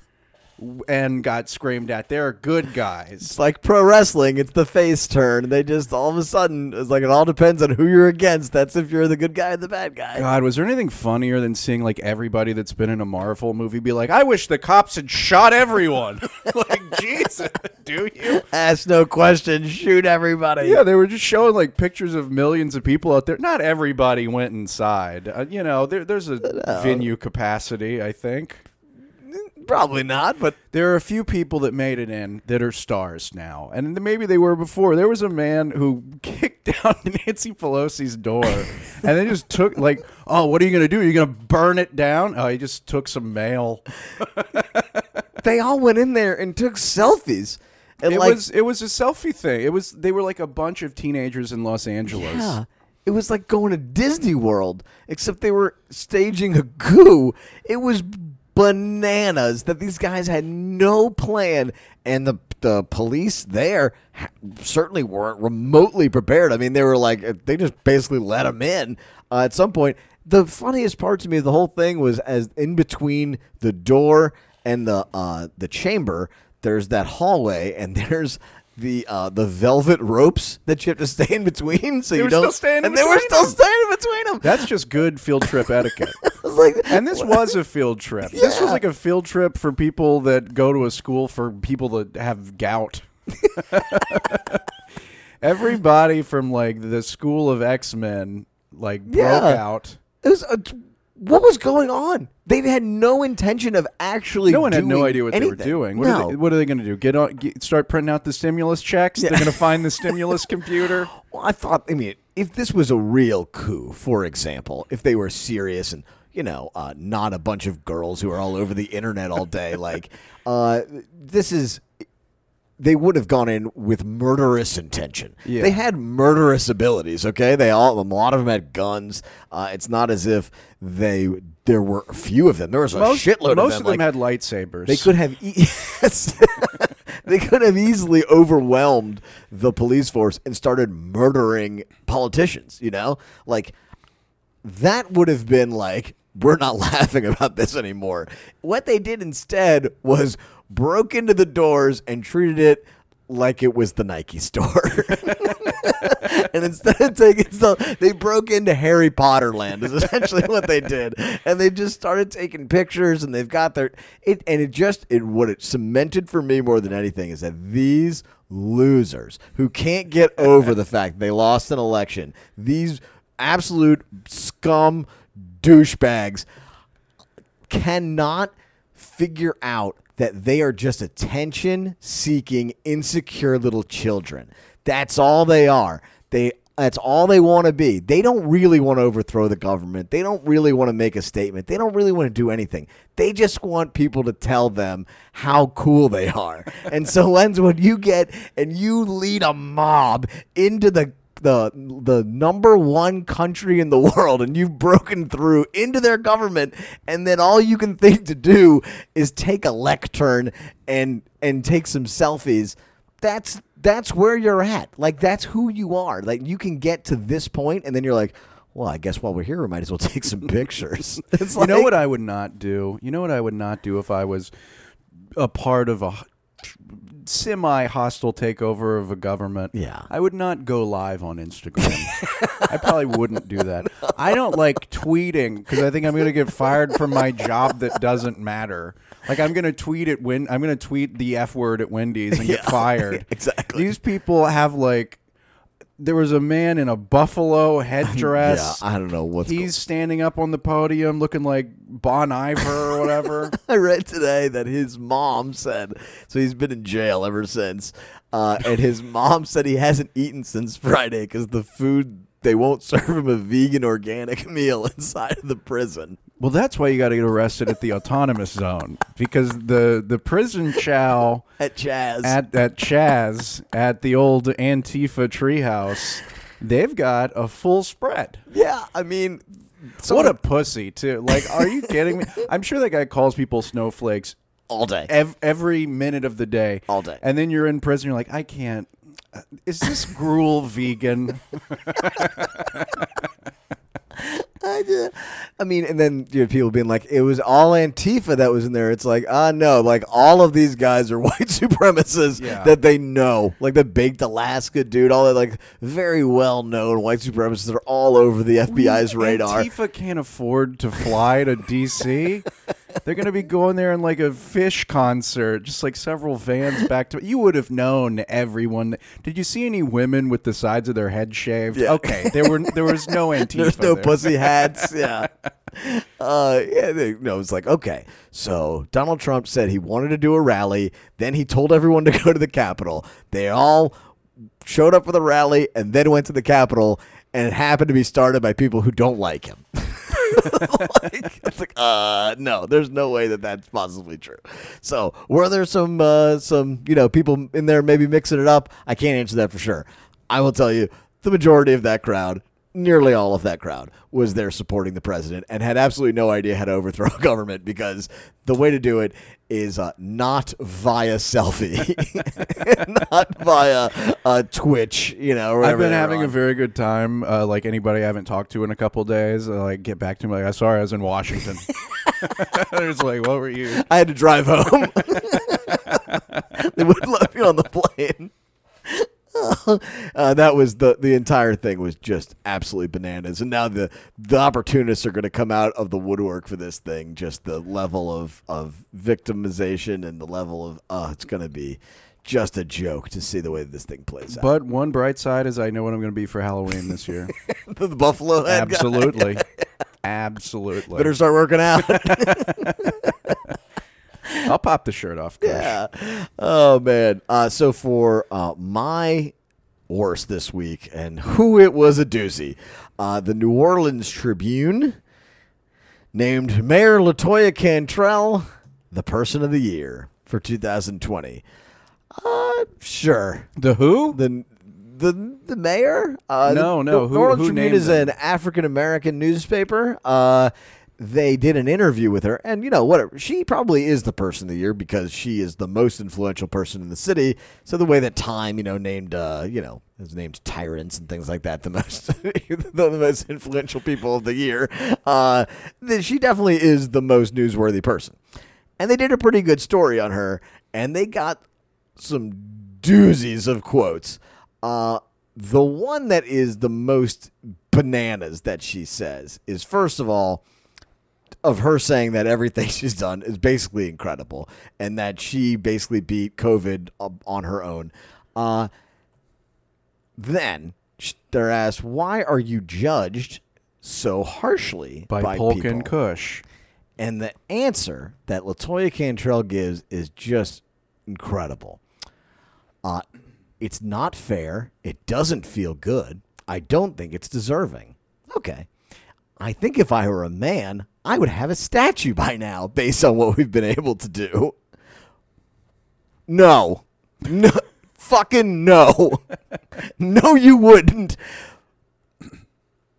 and got screamed at. They're good guys. It's like pro wrestling. It's the face turn. They just all of a sudden, it's like it all depends on who you're against. That's if you're the good guy or the bad guy. God, was there anything funnier than seeing like everybody that's been in a Marvel movie be like, I wish the cops had shot everyone. Like, Jesus, do you? Ask no questions. Shoot everybody. Yeah, they were just showing like pictures of millions of people out there. Not everybody went inside. You know, there's a venue capacity, I think. Probably not, but there are a few people that made it in that are stars now, and maybe they were before. There was a man who kicked down Nancy Pelosi's door, and they just took like, oh, what are you going to do? Are you going to burn it down? Oh, he just took some mail. They all went in there and took selfies. And it was a selfie thing. They were like a bunch of teenagers in Los Angeles. Yeah. It was like going to Disney World, except they were staging a coup. It was bananas that these guys had no plan, and the police there certainly weren't remotely prepared. I mean, they were like, they just basically let them in at some point. The funniest part to me of the whole thing was as in between the door and the chamber, there's that hallway, and there's the velvet ropes that you have to stay in between, so you don't. And they were still staying in between them. That's just good field trip etiquette. And this was a field trip. Yeah. This was like a field trip for people that go to a school for people that have gout. Everybody from like the school of X-Men broke out. It was what was going on? They had no intention of actually. No one had no idea what they were doing. What are they going to do? Start printing out the stimulus checks. Yeah. They're going to find the stimulus computer. Well, if this was a real coup, for example, if they were serious and not a bunch of girls who are all over the internet all day, they would have gone in with murderous intention. Yeah. They had murderous abilities, okay? A lot of them had guns. It's not as if there were a few of them. There was a shitload of them. Most of them had lightsabers. They could have they could have easily overwhelmed the police force and started murdering politicians, That would have been like, we're not laughing about this anymore. What they did instead was broke into the doors and treated it like it was the Nike store. And instead of taking stuff, they broke into Harry Potter land is essentially what they did. And they just started taking pictures, and they've got what it cemented for me more than anything is that these losers who can't get over the fact they lost an election, these absolute scum douchebags cannot figure out that they are just attention-seeking, insecure little children. That's all they are. That's all they want to be. They don't really want to overthrow the government. They don't really want to make a statement. They don't really want to do anything. They just want people to tell them how cool they are. And so, Lenz, when you get and you lead a mob into the number one country in the world, and you've broken through into their government, and then all you can think to do is take a lectern and take some selfies. That's where you're at. That's who you are. You can get to this point, and then you're like, well, I guess while we're here, we might as well take some pictures. You know what I would not do? You know what I would not do if I was a part of a semi-hostile takeover of a government? Yeah. I would not go live on Instagram. I probably wouldn't do that. No. I don't like tweeting because I think I'm going to get fired from my job that doesn't matter. I'm going to tweet at I'm going to tweet the F word at Wendy's and get fired. Yeah, exactly. These people have there was a man in a buffalo headdress. Yeah, I don't know what's going on. He's standing up on the podium looking like Bon Iver or whatever. I read today that his mom said, so he's been in jail ever since, and his mom said he hasn't eaten since Friday because the food, they won't serve him a vegan organic meal inside of the prison. Well, that's why you got to get arrested at the autonomous zone, because the prison chow at Chaz at the old Antifa treehouse, they've got a full spread. Yeah, what a pussy too. Are you kidding me? I'm sure that guy calls people snowflakes all day, every minute of the day, all day, and then you're in prison. You're like, I can't. Is this gruel vegan? I mean, and then people being like, it was all Antifa that was in there. It's like, no, like all of these guys are white supremacists that they know. Like the Baked Alaska dude, all that like very well-known white supremacists are all over the FBI's radar. Antifa can't afford to fly to D.C. They're going to be going there in like a Phish concert, just like several vans back to... You would have known everyone. Did you see any women with the sides of their head shaved? Yeah. Okay, there was no Antifa. There's no pussy hats, it's like, okay, so Donald Trump said he wanted to do a rally, then he told everyone to go to the Capitol. They all showed up for the rally and then went to the Capitol, and it happened to be started by people who don't like him. It's like, no, there's no way that that's possibly true. So were there some people in there maybe mixing it up? I can't answer that for sure. I will tell you, the majority of that crowd, nearly all of that crowd, was there supporting the president and had absolutely no idea how to overthrow a government, because the way to do it is not via selfie, not via Twitch. I've been having a very good time. Like anybody I haven't talked to in a couple of days, like get back to me. Like, sorry, I was in Washington. It's like, what were you? I had to drive home. They wouldn't let me on the plane. That was the entire thing was just absolutely bananas, and now the opportunists are going to come out of the woodwork for this thing. Just the level of victimization and the level of it's going to be just a joke to see the way this thing plays out. But one bright side is I know what I'm going to be for Halloween this year. The Buffalo head absolutely guy. Absolutely better start working out. I'll pop the shirt off, Kush. Yeah. Oh, man. So for my worst this week, and who it was a doozy, the New Orleans Tribune named Mayor LaToya Cantrell the Person of the Year for 2020. Sure. The who? The mayor? No. The New Orleans Tribune is an African-American newspaper. They did an interview with her, and whatever, she probably is the Person of the Year because she is the most influential person in the city. So the way that Time, named, his name's tyrants and things like that, the most influential people of the year. She definitely is the most newsworthy person, and they did a pretty good story on her, and they got some doozies of quotes. The one that is the most bananas that she says is, first of all, of her saying that everything she's done is basically incredible and that she basically beat COVID on her own. Then they're asked, why are you judged so harshly by Polk and Kush? And the answer that LaToya Cantrell gives is just incredible. It's not fair. It doesn't feel good. I don't think it's deserving. Okay. I think if I were a man, I would have a statue by now based on what we've been able to do. No. Fucking no. No, you wouldn't.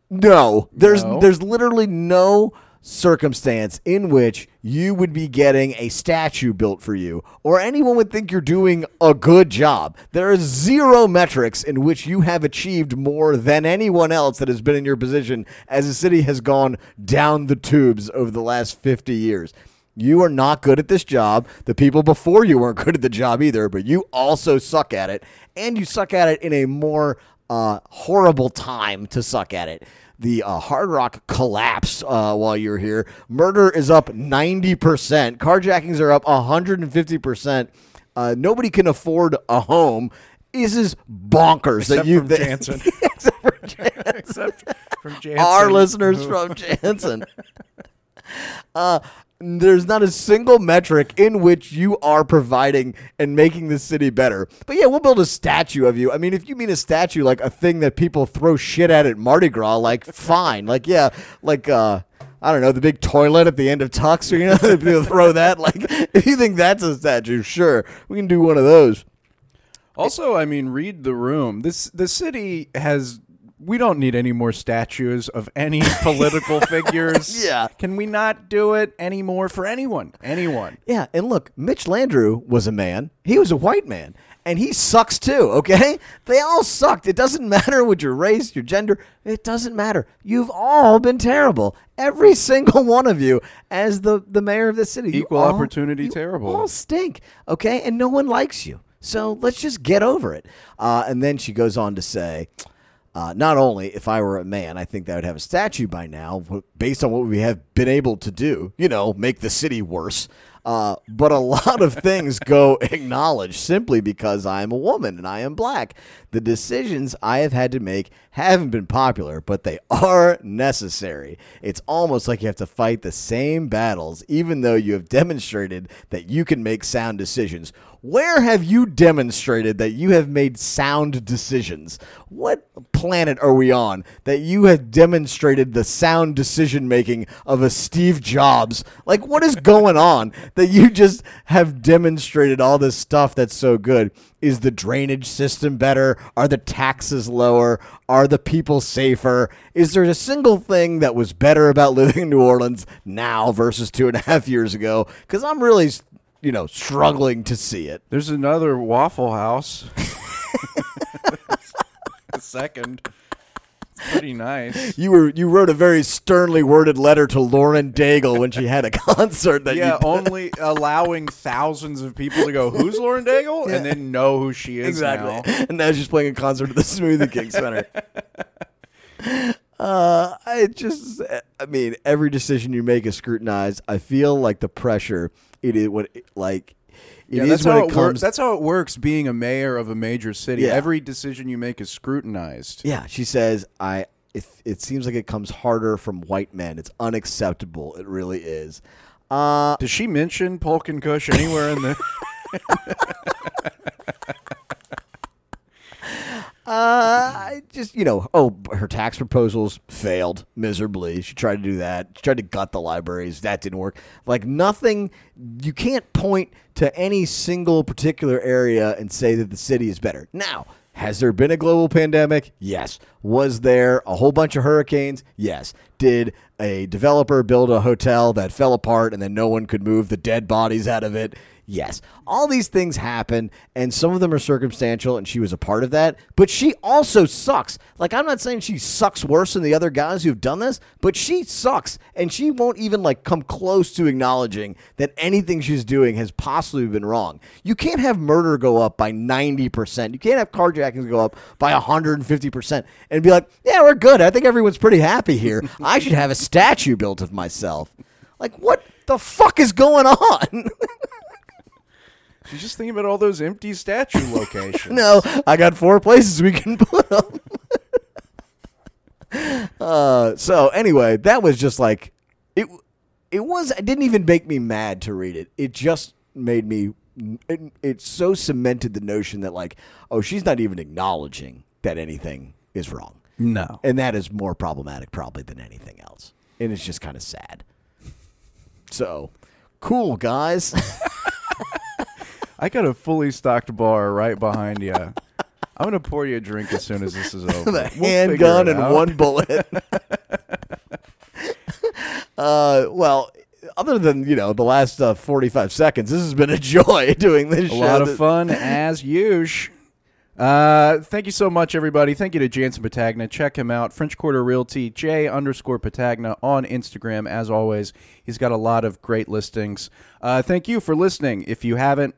No. There's literally no circumstance in which you would be getting a statue built for you, or anyone would think you're doing a good job. There are zero metrics in which you have achieved more than anyone else that has been in your position as the city has gone down the tubes over the last 50 years. You are not good at this job. The people before you weren't good at the job either, but you also suck at it, and you suck at it in a more horrible time to suck at it. The Hard Rock collapsed while you're here. Murder is up 90%. Carjackings are up 150%. Nobody can afford a home. This is bonkers. Except from Jansen. Except from Jansen. Except from Jansen. Our listeners from Jansen. There's not a single metric in which you are providing and making the city better. But yeah, we'll build a statue of you. I mean, if you mean a statue, like a thing that people throw shit at Mardi Gras, like fine. Like, yeah, like, I don't know, the big toilet at the end of Tux, people throw that. Like, if you think that's a statue, sure, we can do one of those. Also, I mean, read the room. The city has we don't need any more statues of any political figures. Yeah. Can we not do it anymore for anyone? Anyone. Yeah. And look, Mitch Landrieu was a man. He was a white man. And he sucks too, okay? They all sucked. It doesn't matter what your race, your gender. It doesn't matter. You've all been terrible. Every single one of you as the mayor of the city. Equal opportunity terrible. You all stink, okay? And no one likes you. So let's just get over it. And then she goes on to say... not only if I were a man, I think that would have a statue by now based on what we have been able to do, you know, make the city worse. But a lot of things go acknowledged simply because I'm a woman and I am black. The decisions I have had to make haven't been popular, but they are necessary. It's almost like you have to fight the same battles, even though you have demonstrated that you can make sound decisions. Where have you demonstrated that you have made sound decisions? What planet are we on that you have demonstrated the sound decision-making of a Steve Jobs? Like, what is going on that you just have demonstrated all this stuff that's so good? Is the drainage system better? Are the taxes lower? Are the people safer? Is there a single thing that was better about living in New Orleans now versus 2.5 years ago? Because I'm really... you know, struggling to see it. There's another Waffle House. Second. It's pretty nice. You wrote a very sternly worded letter to Lauren Daigle when she had a concert that you only allowing thousands of people to go, who's Lauren Daigle? Yeah. And then know who she is now. And now she's playing a concert at the Smoothie King Center. I mean, every decision you make is scrutinized. I feel like the pressure... That's how it works being a mayor of a major city. Yeah. Every decision you make is scrutinized. Yeah, she says, it seems like it comes harder from white men. It's unacceptable. It really is. Does she mention Polk and Kush anywhere in the... her tax proposals failed miserably. She tried to do that. She tried to gut the libraries. That didn't work. Like nothing, you can't point to any single particular area and say that the city is better. Now, has there been a global pandemic? Yes. Was there a whole bunch of hurricanes? Yes. Did a developer build a hotel that fell apart and then no one could move the dead bodies out of it? Yes. All these things happen, and some of them are circumstantial, and she was a part of that. But she also sucks. Like, I'm not saying she sucks worse than the other guys who've done this, but she sucks, and she won't even, like, come close to acknowledging that anything she's doing has possibly been wrong. You can't have murder go up by 90%. You can't have carjackings go up by 150% and be like, yeah, we're good. I think everyone's pretty happy here. I should have a statue built of myself. Like, what the fuck is going on? She's just thinking about all those empty statue locations. No, I got 4 places we can put them. So anyway, that was just like it. It didn't even make me mad to read it. It just made me. It so cemented the notion that like, oh, she's not even acknowledging that anything is wrong. No, and that is more problematic probably than anything else. And it's just kind of sad. So, cool guys. I got a fully stocked bar right behind you. I'm going to pour you a drink as soon as this is over. The handgun and out. 1 bullet. Well, other than, you know, the last 45 seconds, this has been a joy doing this show. A lot of fun as usual. Thank you so much, everybody. Thank you to Jansen Patagna. Check him out. French Quarter Realty, J_Patagna on Instagram. As always, he's got a lot of great listings. Thank you for listening. If you haven't,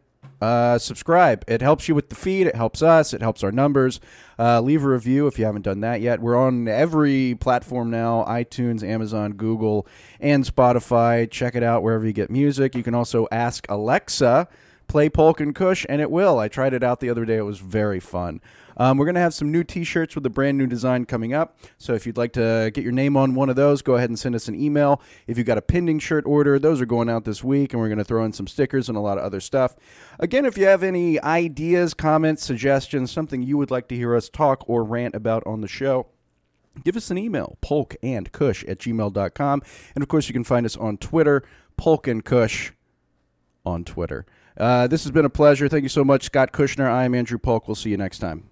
subscribe. It helps you with the feed. It helps us. It helps our numbers. Leave a review if you haven't done that yet. We're on every platform now, iTunes, Amazon, Google, and Spotify. Check it out wherever you get music. You can also ask Alexa, play Polk and Kush, and it will. I tried it out the other day. It was very fun. We're going to have some new T-shirts with a brand new design coming up. So if you'd like to get your name on one of those, go ahead and send us an email. If you've got a pending shirt order, those are going out this week, and we're going to throw in some stickers and a lot of other stuff. Again, if you have any ideas, comments, suggestions, something you would like to hear us talk or rant about on the show, give us an email, polkandkush@gmail.com. And, of course, you can find us on Twitter, polkandkush on Twitter. This has been a pleasure. Thank you so much, Scott Kushner. I am Andrew Polk. We'll see you next time.